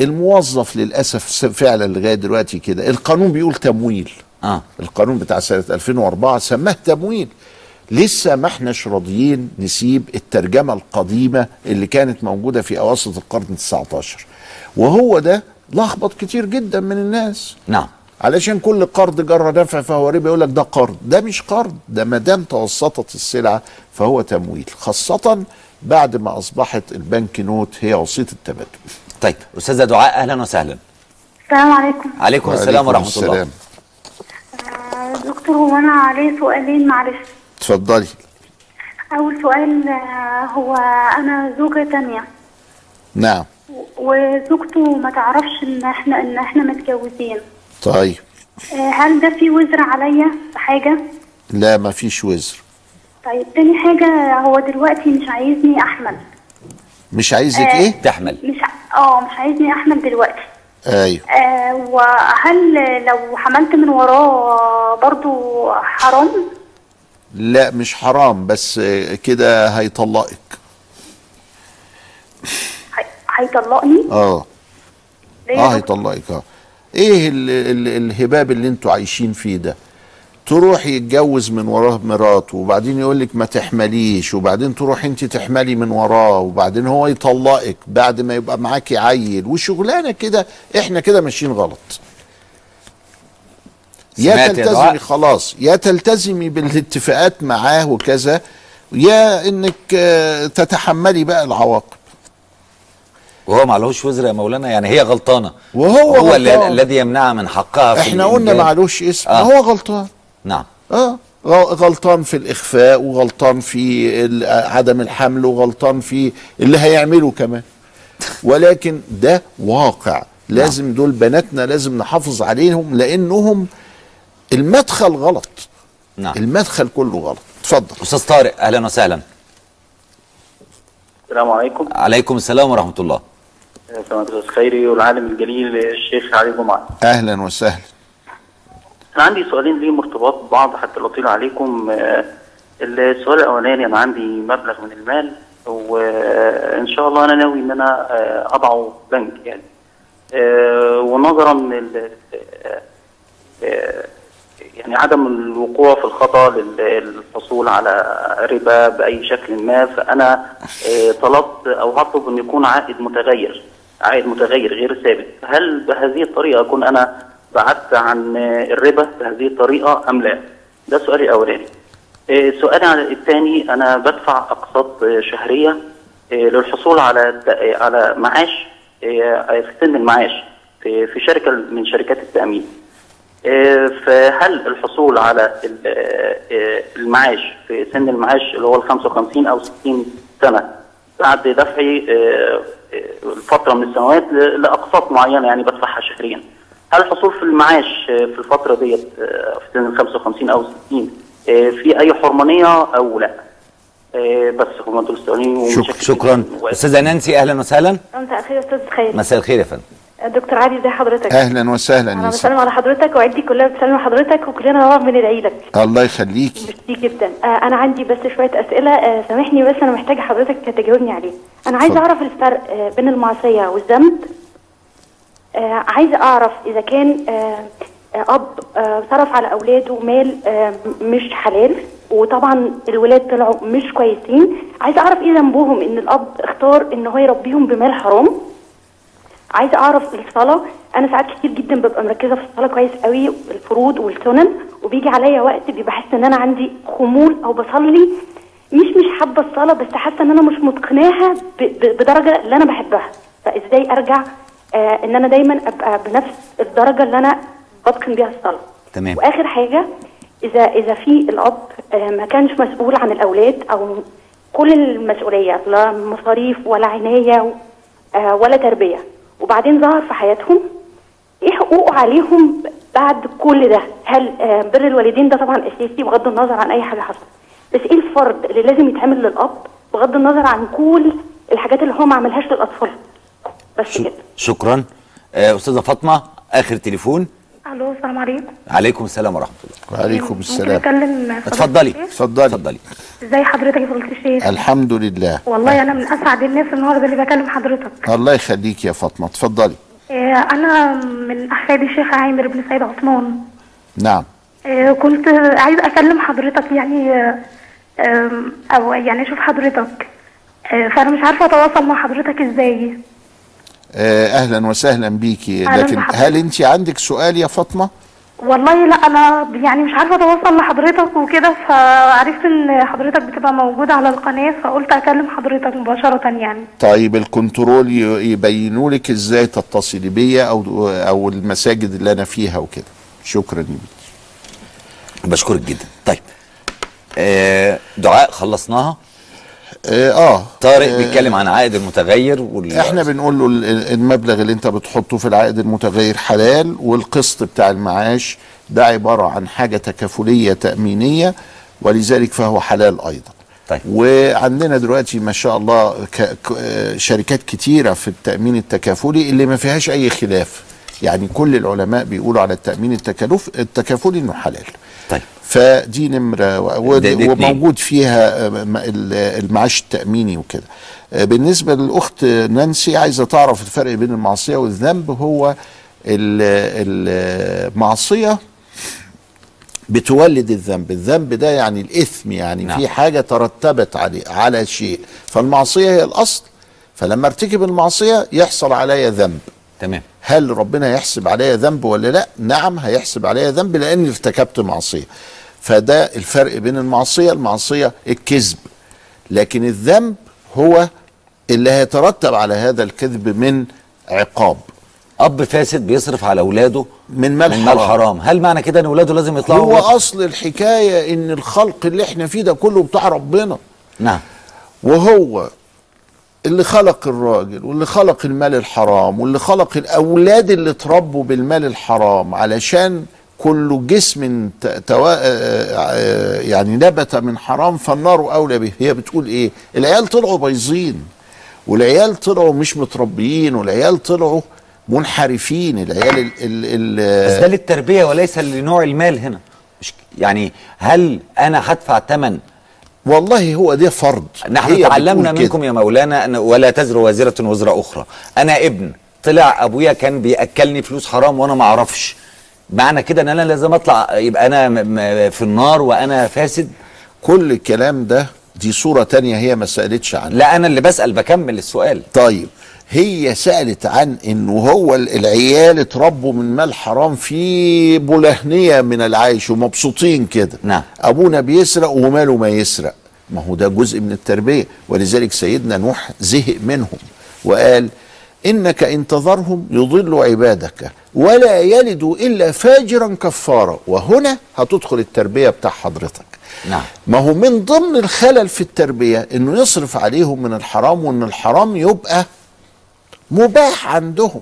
الموظف للأسف فعلا لغاية دلوقتي كده. القانون بيقول تمويل. القانون بتاع سنة 2004 سماه تمويل. لسه ما احناش راضيين نسيب الترجمة القديمة اللي كانت موجودة في أواسط القرن 19، وهو ده لخبط كتير جدا من الناس. نعم. علشان كل قرض جرى نفع فهو ربا يقول لك ده قرض. ده مش قرض، ده ما دام توسطت السلعة فهو تمويل، خاصة بعد ما أصبحت البنك نوت هي وسيط التبادل. طيب أستاذة دعاء أهلا وسهلا. السلام عليكم. عليكم السلام ورحمة الله. دكتور هو أنا عليه سؤالين معلش. اتفضلي. أول سؤال هو أنا زوجة تانية. نعم. وزوجته ما تعرفش إن إحنا متجوزين. طيب. هل ده في وزر عليا في حاجة؟ لا ما فيش وزر. طيب تاني حاجة هو دلوقتي مش عايزني أحمل. مش عايزك إيه؟ تحمل. مش عايزني أحمل دلوقتي. أيوه. وهل لو حملت من وراه برضو حرام؟ لا مش حرام، بس كده هيطلقك. هيطلقني؟ هيطلقك. ايه الهباب اللي انتوا عايشين فيه ده؟ تروحي يتجوز من وراه مراته وبعدين يقولك ما تحمليش، وبعدين تروحي انت تحملي من وراه، وبعدين هو يطلقك بعد ما يبقى معاكي عيل وشغلانه كده. احنا كده ماشيين غلط. يا تلتزمي خلاص، يا تلتزمي بالاتفاقات معاه وكذا، يا انك تتحملي بقى العواقب. وهو معلوش وزر يا مولانا، يعني هي غلطانه وهو الذي يمنعها من حقها. في احنا قلنا معلوش اسم. هو غلطان. نعم. غلطان في الاخفاء، وغلطان في عدم الحمل، وغلطان في اللي هيعمله كمان، ولكن ده واقع. لازم دول بناتنا لازم نحافظ عليهم، لانهم المدخل غلط. نعم. المدخل كله غلط. اتفضل. استاذ طارق اهلا وسهلا. السلام عليكم. عليكم السلام ورحمه الله. سماحة الاستاذ خيري والعالم الجليل الشيخ علي جمعة. اهلا وسهلا. انا عندي سؤالين ليهم ارتباط ببعض، حتى لو طيل عليكم. السؤال الاولاني، انا عندي مبلغ من المال وان شاء الله انا ناوي ان انا اضعه بنك يعني، ونظرا يعني عدم الوقوع في الخطأ للحصول على ربا بأي شكل ما، فأنا طلبت أو هطلب أن يكون عائد متغير غير ثابت. هل بهذه الطريقة أكون أنا بعدت عن الربا بهذه الطريقة أم لا؟ ده سؤالي الأولاني. سؤالي الثاني، أنا بدفع أقساط شهرية للحصول على معاش في سن المعاش في شركة من شركات التأمين. فهل الحصول على المعاش في سن المعاش اللي هو ال 55 أو 60 سنة بعد دفعي فترة من السنوات لأقساط معينة يعني بدفعها شهريا، هل الحصول في المعاش في الفترة ديت في سن ال 55 أو 60 في أي حرمانية أو لا؟ بس هما دول السؤالين. شكرا. أستاذة نانسي أهلا وسهلا. مساء الخير يا أستاذ خير. مساء الخير يا فندم. دكتور علي ازي حضرتك؟ اهلا وسهلا. انا بسلم على حضرتك وعيلتي كلها بتسلم على حضرتك، وكلنا نوع من العيله. الله يخليكي. ميرسي جدا. انا عندي بس شويه اسئله، سامحني بس انا محتاجه حضرتك تجاوبني عليه. انا عايزه اعرف الفرق بين المعصيه والذنب. عايزه اعرف اذا كان اب صرف على اولاده مال مش حلال، وطبعا الولاد طلعوا مش كويسين، عايزه اعرف ايه ذنبهم ان الاب اختار ان هو يربيهم بمال حرام. عايزه اعرف الصلاه، انا ساعات كتير جدا ببقى مركزه في الصلاه كويس قوي، الفروض والسنن، وبيجي عليا وقت بيبقى حاسه ان انا عندي خمول او بصلي مش حابه الصلاه، بس حاسه ان انا مش متقناها بدرجه اللي انا بحبها. فازاي ارجع ان انا دايما ابقى بنفس الدرجه اللي انا بتقن بيها الصلاه؟ تمام. واخر حاجه، اذا في الاب ما كانش مسؤول عن الاولاد او كل المسؤوليه، لا مصاريف ولا عنايه ولا تربيه، وبعدين ظهر في حياتهم، ايه حقوقه عليهم بعد كل ده؟ هل بر الوالدين ده طبعا اساسي بغض النظر عن اي حاجه حصلت، بس ايه الفرض اللي لازم يتعمل للاب بغض النظر عن كل الحاجات اللي هو ما عملهاش للاطفال؟ بس كده. شكرا. استاذه فاطمه اخر تليفون. الو السلام عليكم. عليكم السلام ورحمه الله. وعليكم السلام. ممكن اتكلم؟ اتفضلي اتفضلي. ازي حضرتك يا فضيله الشيخ؟ الحمد لله. والله انا من اسعد الناس النهارده اللي بكلم حضرتك. الله يخليكي يا فاطمه اتفضلي. انا من احفاد الشيخ عامر بن سيد عثمان. نعم. كنت عايز اكلم حضرتك يعني او يعني اشوف حضرتك، فانا مش عارفه اتواصل مع حضرتك ازاي. اهلا وسهلا بيكي، لكن هل انت عندك سؤال يا فاطمه؟ والله لا، انا يعني مش عارفه اتواصل لحضرتك وكده، فعرفت ان حضرتك بتبقى موجوده على القناه، فقلت اكلم حضرتك مباشره يعني. طيب الكنترول يبينوا لك ازاي تتصلي بيا او المساجد اللي انا فيها وكده. شكرا ليكي. بشكرك جدا. طيب دعاء خلصناها. طارق بيتكلم عن عائد المتغير احنا بنقول له المبلغ اللي انت بتحطه في العائد المتغير حلال، والقسط بتاع المعاش ده عباره عن حاجه تكافليه تامينيه، ولذلك فهو حلال ايضا. طيب. وعندنا دلوقتي ما شاء الله شركات كتيره في التامين التكافلي اللي ما فيهاش اي خلاف، يعني كل العلماء بيقولوا على التامين التكافلي انه حلال. طيب. فدي نمره وموجود فيها المعاش التاميني وكده. بالنسبه للاخت نانسي عايزه تعرف الفرق بين المعصيه والذنب. هو المعصيه بتولد الذنب، الذنب ده يعني الاثم، يعني نعم. في حاجه ترتبت عليه على شيء، فالمعصيه هي الاصل، فلما ارتكب المعصيه يحصل عليا ذنب. تمام. هل ربنا يحسب عليا ذنب ولا لا؟ نعم هيحسب عليا ذنب لاني ارتكبت معصيه. فده الفرق بين المعصيه، المعصيه الكذب، لكن الذنب هو اللي هيترتب على هذا الكذب من عقاب. اب فاسد بيصرف على اولاده من مال حرام، هل معنى كده ان اولاده لازم يطلعوا؟ هو اصل الحكايه ان الخلق اللي احنا فيه ده كله بتاع ربنا. نعم. وهو اللي خلق الراجل، واللي خلق المال الحرام، واللي خلق الاولاد اللي اتربوا بالمال الحرام، علشان كل جسم يعني نبت من حرام فالنار اولى به. هي بتقول ايه؟ العيال طلعوا بايظين، والعيال طلعوا مش متربيين، والعيال طلعوا منحرفين، العيال بس ده للتربيه وليس لنوع المال هنا. يعني هل انا هدفع ثمن؟ والله هو ده فرض. نحن تعلمنا منكم يا مولانا أن ولا تزر وازرة وزر أخرى. أنا ابن طلع أبويا كان بيأكلني فلوس حرام وأنا ما أعرفش، معنى كده أن أنا لازم أطلع يبقى أنا في النار وأنا فاسد؟ كل الكلام ده دي صورة تانية هي ما سألتش عنها. لا أنا اللي بسأل، بكمل السؤال. طيب هي سألت عن أنه هو العيال اتربوا من مال حرام في بلهنية من العيش ومبسوطين كده. نعم. أبونا بيسرق وماله ما يسرق، ما هو ده جزء من التربية، ولذلك سيدنا نوح زهق منهم وقال إنك إن تذرهم يضلوا عبادك ولا يلدوا إلا فاجرا كفارا. وهنا هتدخل التربية بتاع حضرتك. نعم. ما هو من ضمن الخلل في التربية إنه يصرف عليهم من الحرام، وإن الحرام يبقى مباح عندهم،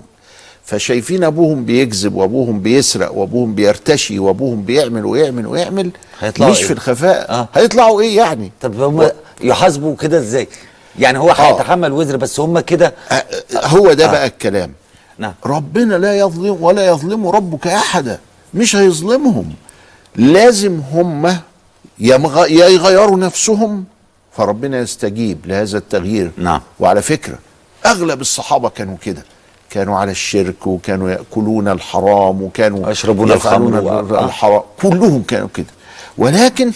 فشايفين ابوهم بيكذب وابوهم بيسرق وابوهم بيرتشي وابوهم بيعمل ويعمل ويعمل، هيطلعوا مش إيه؟ في الخفاء. هيطلعوا ايه يعني؟ طب هم يحاسبوا كده ازاي؟ يعني هو هيتحمل وزر بس هم كده. هو ده بقى الكلام. نعم. ربنا لا يظلم ولا يظلم ربك احدا، مش هيظلمهم، لازم هم يغيروا نفسهم فربنا يستجيب لهذا التغيير. نعم. وعلى فكره اغلب الصحابه كانوا كده، كانوا على الشرك وكانوا ياكلون الحرام وكانوا يشربون الحرام، كلهم كانوا كده، ولكن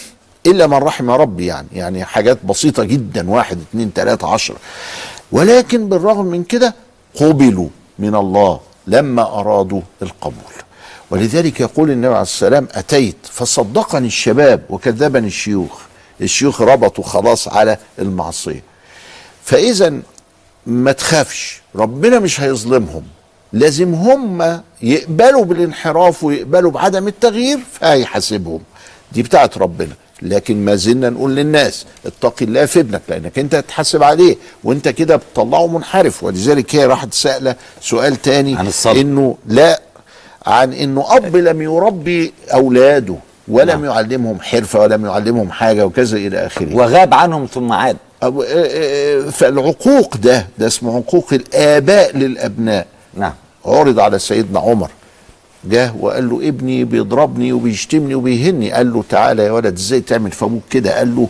الا من رحم ربي، يعني حاجات بسيطه جدا، 1 2 3 10، ولكن بالرغم من كده قبلوا من الله لما ارادوا القبول. ولذلك يقول النبي عليه السلام: اتيت فصدقني الشباب وكذبني الشيوخ. الشيوخ ربطوا خلاص على المعصيه. فاذا ما تخافش، ربنا مش هيظلمهم، لازم هم يقبلوا بالانحراف ويقبلوا بعدم التغيير فهيحاسبهم، دي بتاعت ربنا. لكن ما زلنا نقول للناس اتق الله في ابنك لانك انت هتحاسب عليه، وانت كده بتطلعه منحرف. ولذلك هي راحت سائله سؤال تاني عن الصبر، انه لا عن انه اب لم يربي اولاده ولم يعلمهم حرفه ولم يعلمهم حاجه وكذا الى اخره، وغاب عنهم ثم عاد. فالعقوق ده اسمه عقوق الآباء للأبناء. نعم. عرض على سيدنا عمر، جه وقال له ابني بيضربني وبيشتمني وبيهني، قال له تعالى يا ولد ازاي تعمل في ابوك كده؟ قال له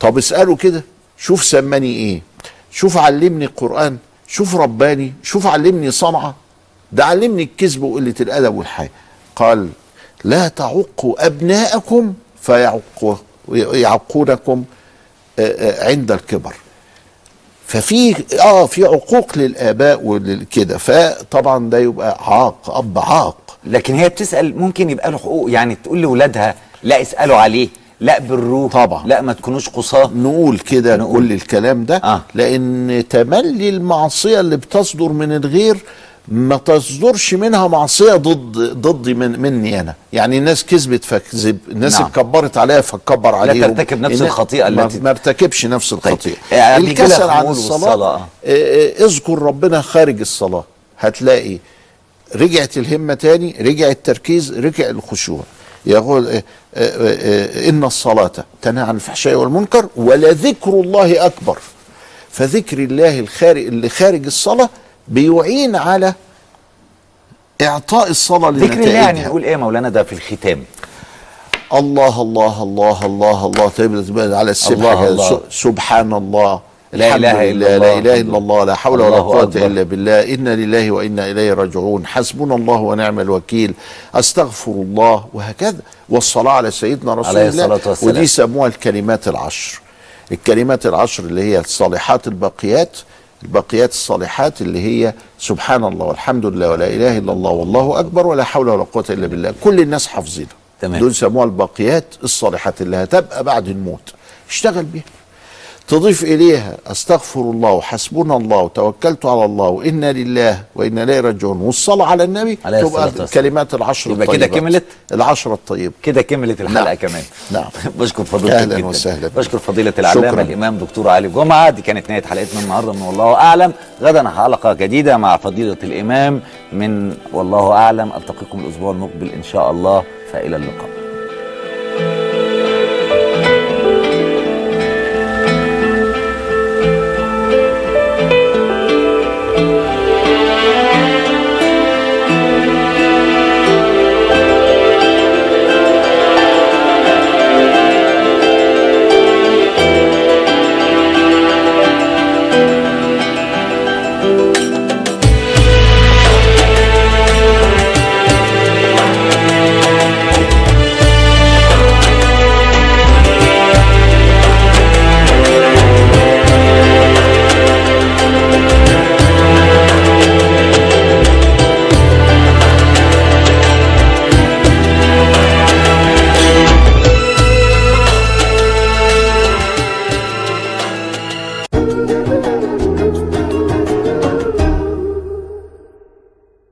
طب اسأله كده، شوف سماني ايه، شوف علمني القرآن، شوف رباني، شوف علمني صنعة، ده علمني الكذب وقلة الأدب والحياة. قال لا تعقوا أبناءكم فيعقونكم عند الكبر. ففي في عقوق للآباء وكده، فطبعا ده يبقى عاق، اب عاق. لكن هي بتسأل ممكن يبقى له حقوق، يعني تقول لولادها لا اسألوا عليه، لا بروه، طبعا لا ما تكونوش قصاه. نقول كده كل الكلام ده لان تملي المعصية اللي بتصدر من الغير ما تصدرش منها معصيه ضدي مني انا، يعني الناس كذبت فكذب، الناس اتكبرت عليها فتكبر عليهم، لا ترتكب نفس الخطيئه التي ما ارتكبش نفس الخطيئه. طيب. الكسل عن الصلاه، اذكر ربنا خارج الصلاه، هتلاقي رجعت الهمه تاني، رجع التركيز، رجع الخشوع. يقول ان الصلاه تنهى عن الفحشاء والمنكر ولذكر الله اكبر، فذكر الله الخارج اللي خارج الصلاه بيعين على اعطاء الصلاه لنتائجها. ذكر الله يعني نقول ايه مولانا ده في الختام؟ الله الله الله الله الله تبارك على السبح، سبحان الله، لا اله الا الله، لا اله الا الله، لا حول ولا قوه الا بالله، انا لله وانا اليه راجعون، حسبنا الله ونعم الوكيل، استغفر الله، وهكذا. والصلاه على سيدنا رسول الله، ودي سموها الكلمات العشر. الكلمات العشر اللي هي الصالحات الباقيات، الباقيات الصالحات اللي هي سبحان الله والحمد لله ولا اله الا الله والله اكبر ولا حول ولا قوه الا بالله، كل الناس حافظينها. تمام. دول سموها الباقيات الصالحات اللي هتبقى بعد الموت، اشتغل بيها. تضيف اليها استغفر الله وحسبنا الله وتوكلت على الله وانا لله وانا اليه راجعون والصلاه على النبي، تبقى الكلمات العشر الطيبه. يبقى كده كملت العشره الطيبه، كده كملت الحلقه. نعم. كمان نعم. بشكر فضيلتك جدا، اهلا وسهلا، بشكر فضيله العلامه الامام دكتور علي جمعه. دي كانت نهايه حلقتنا النهارده من والله اعلم. غدا حلقه جديده مع فضيله الامام من والله اعلم، التقيكم الاسبوع المقبل ان شاء الله، فالى اللقاء.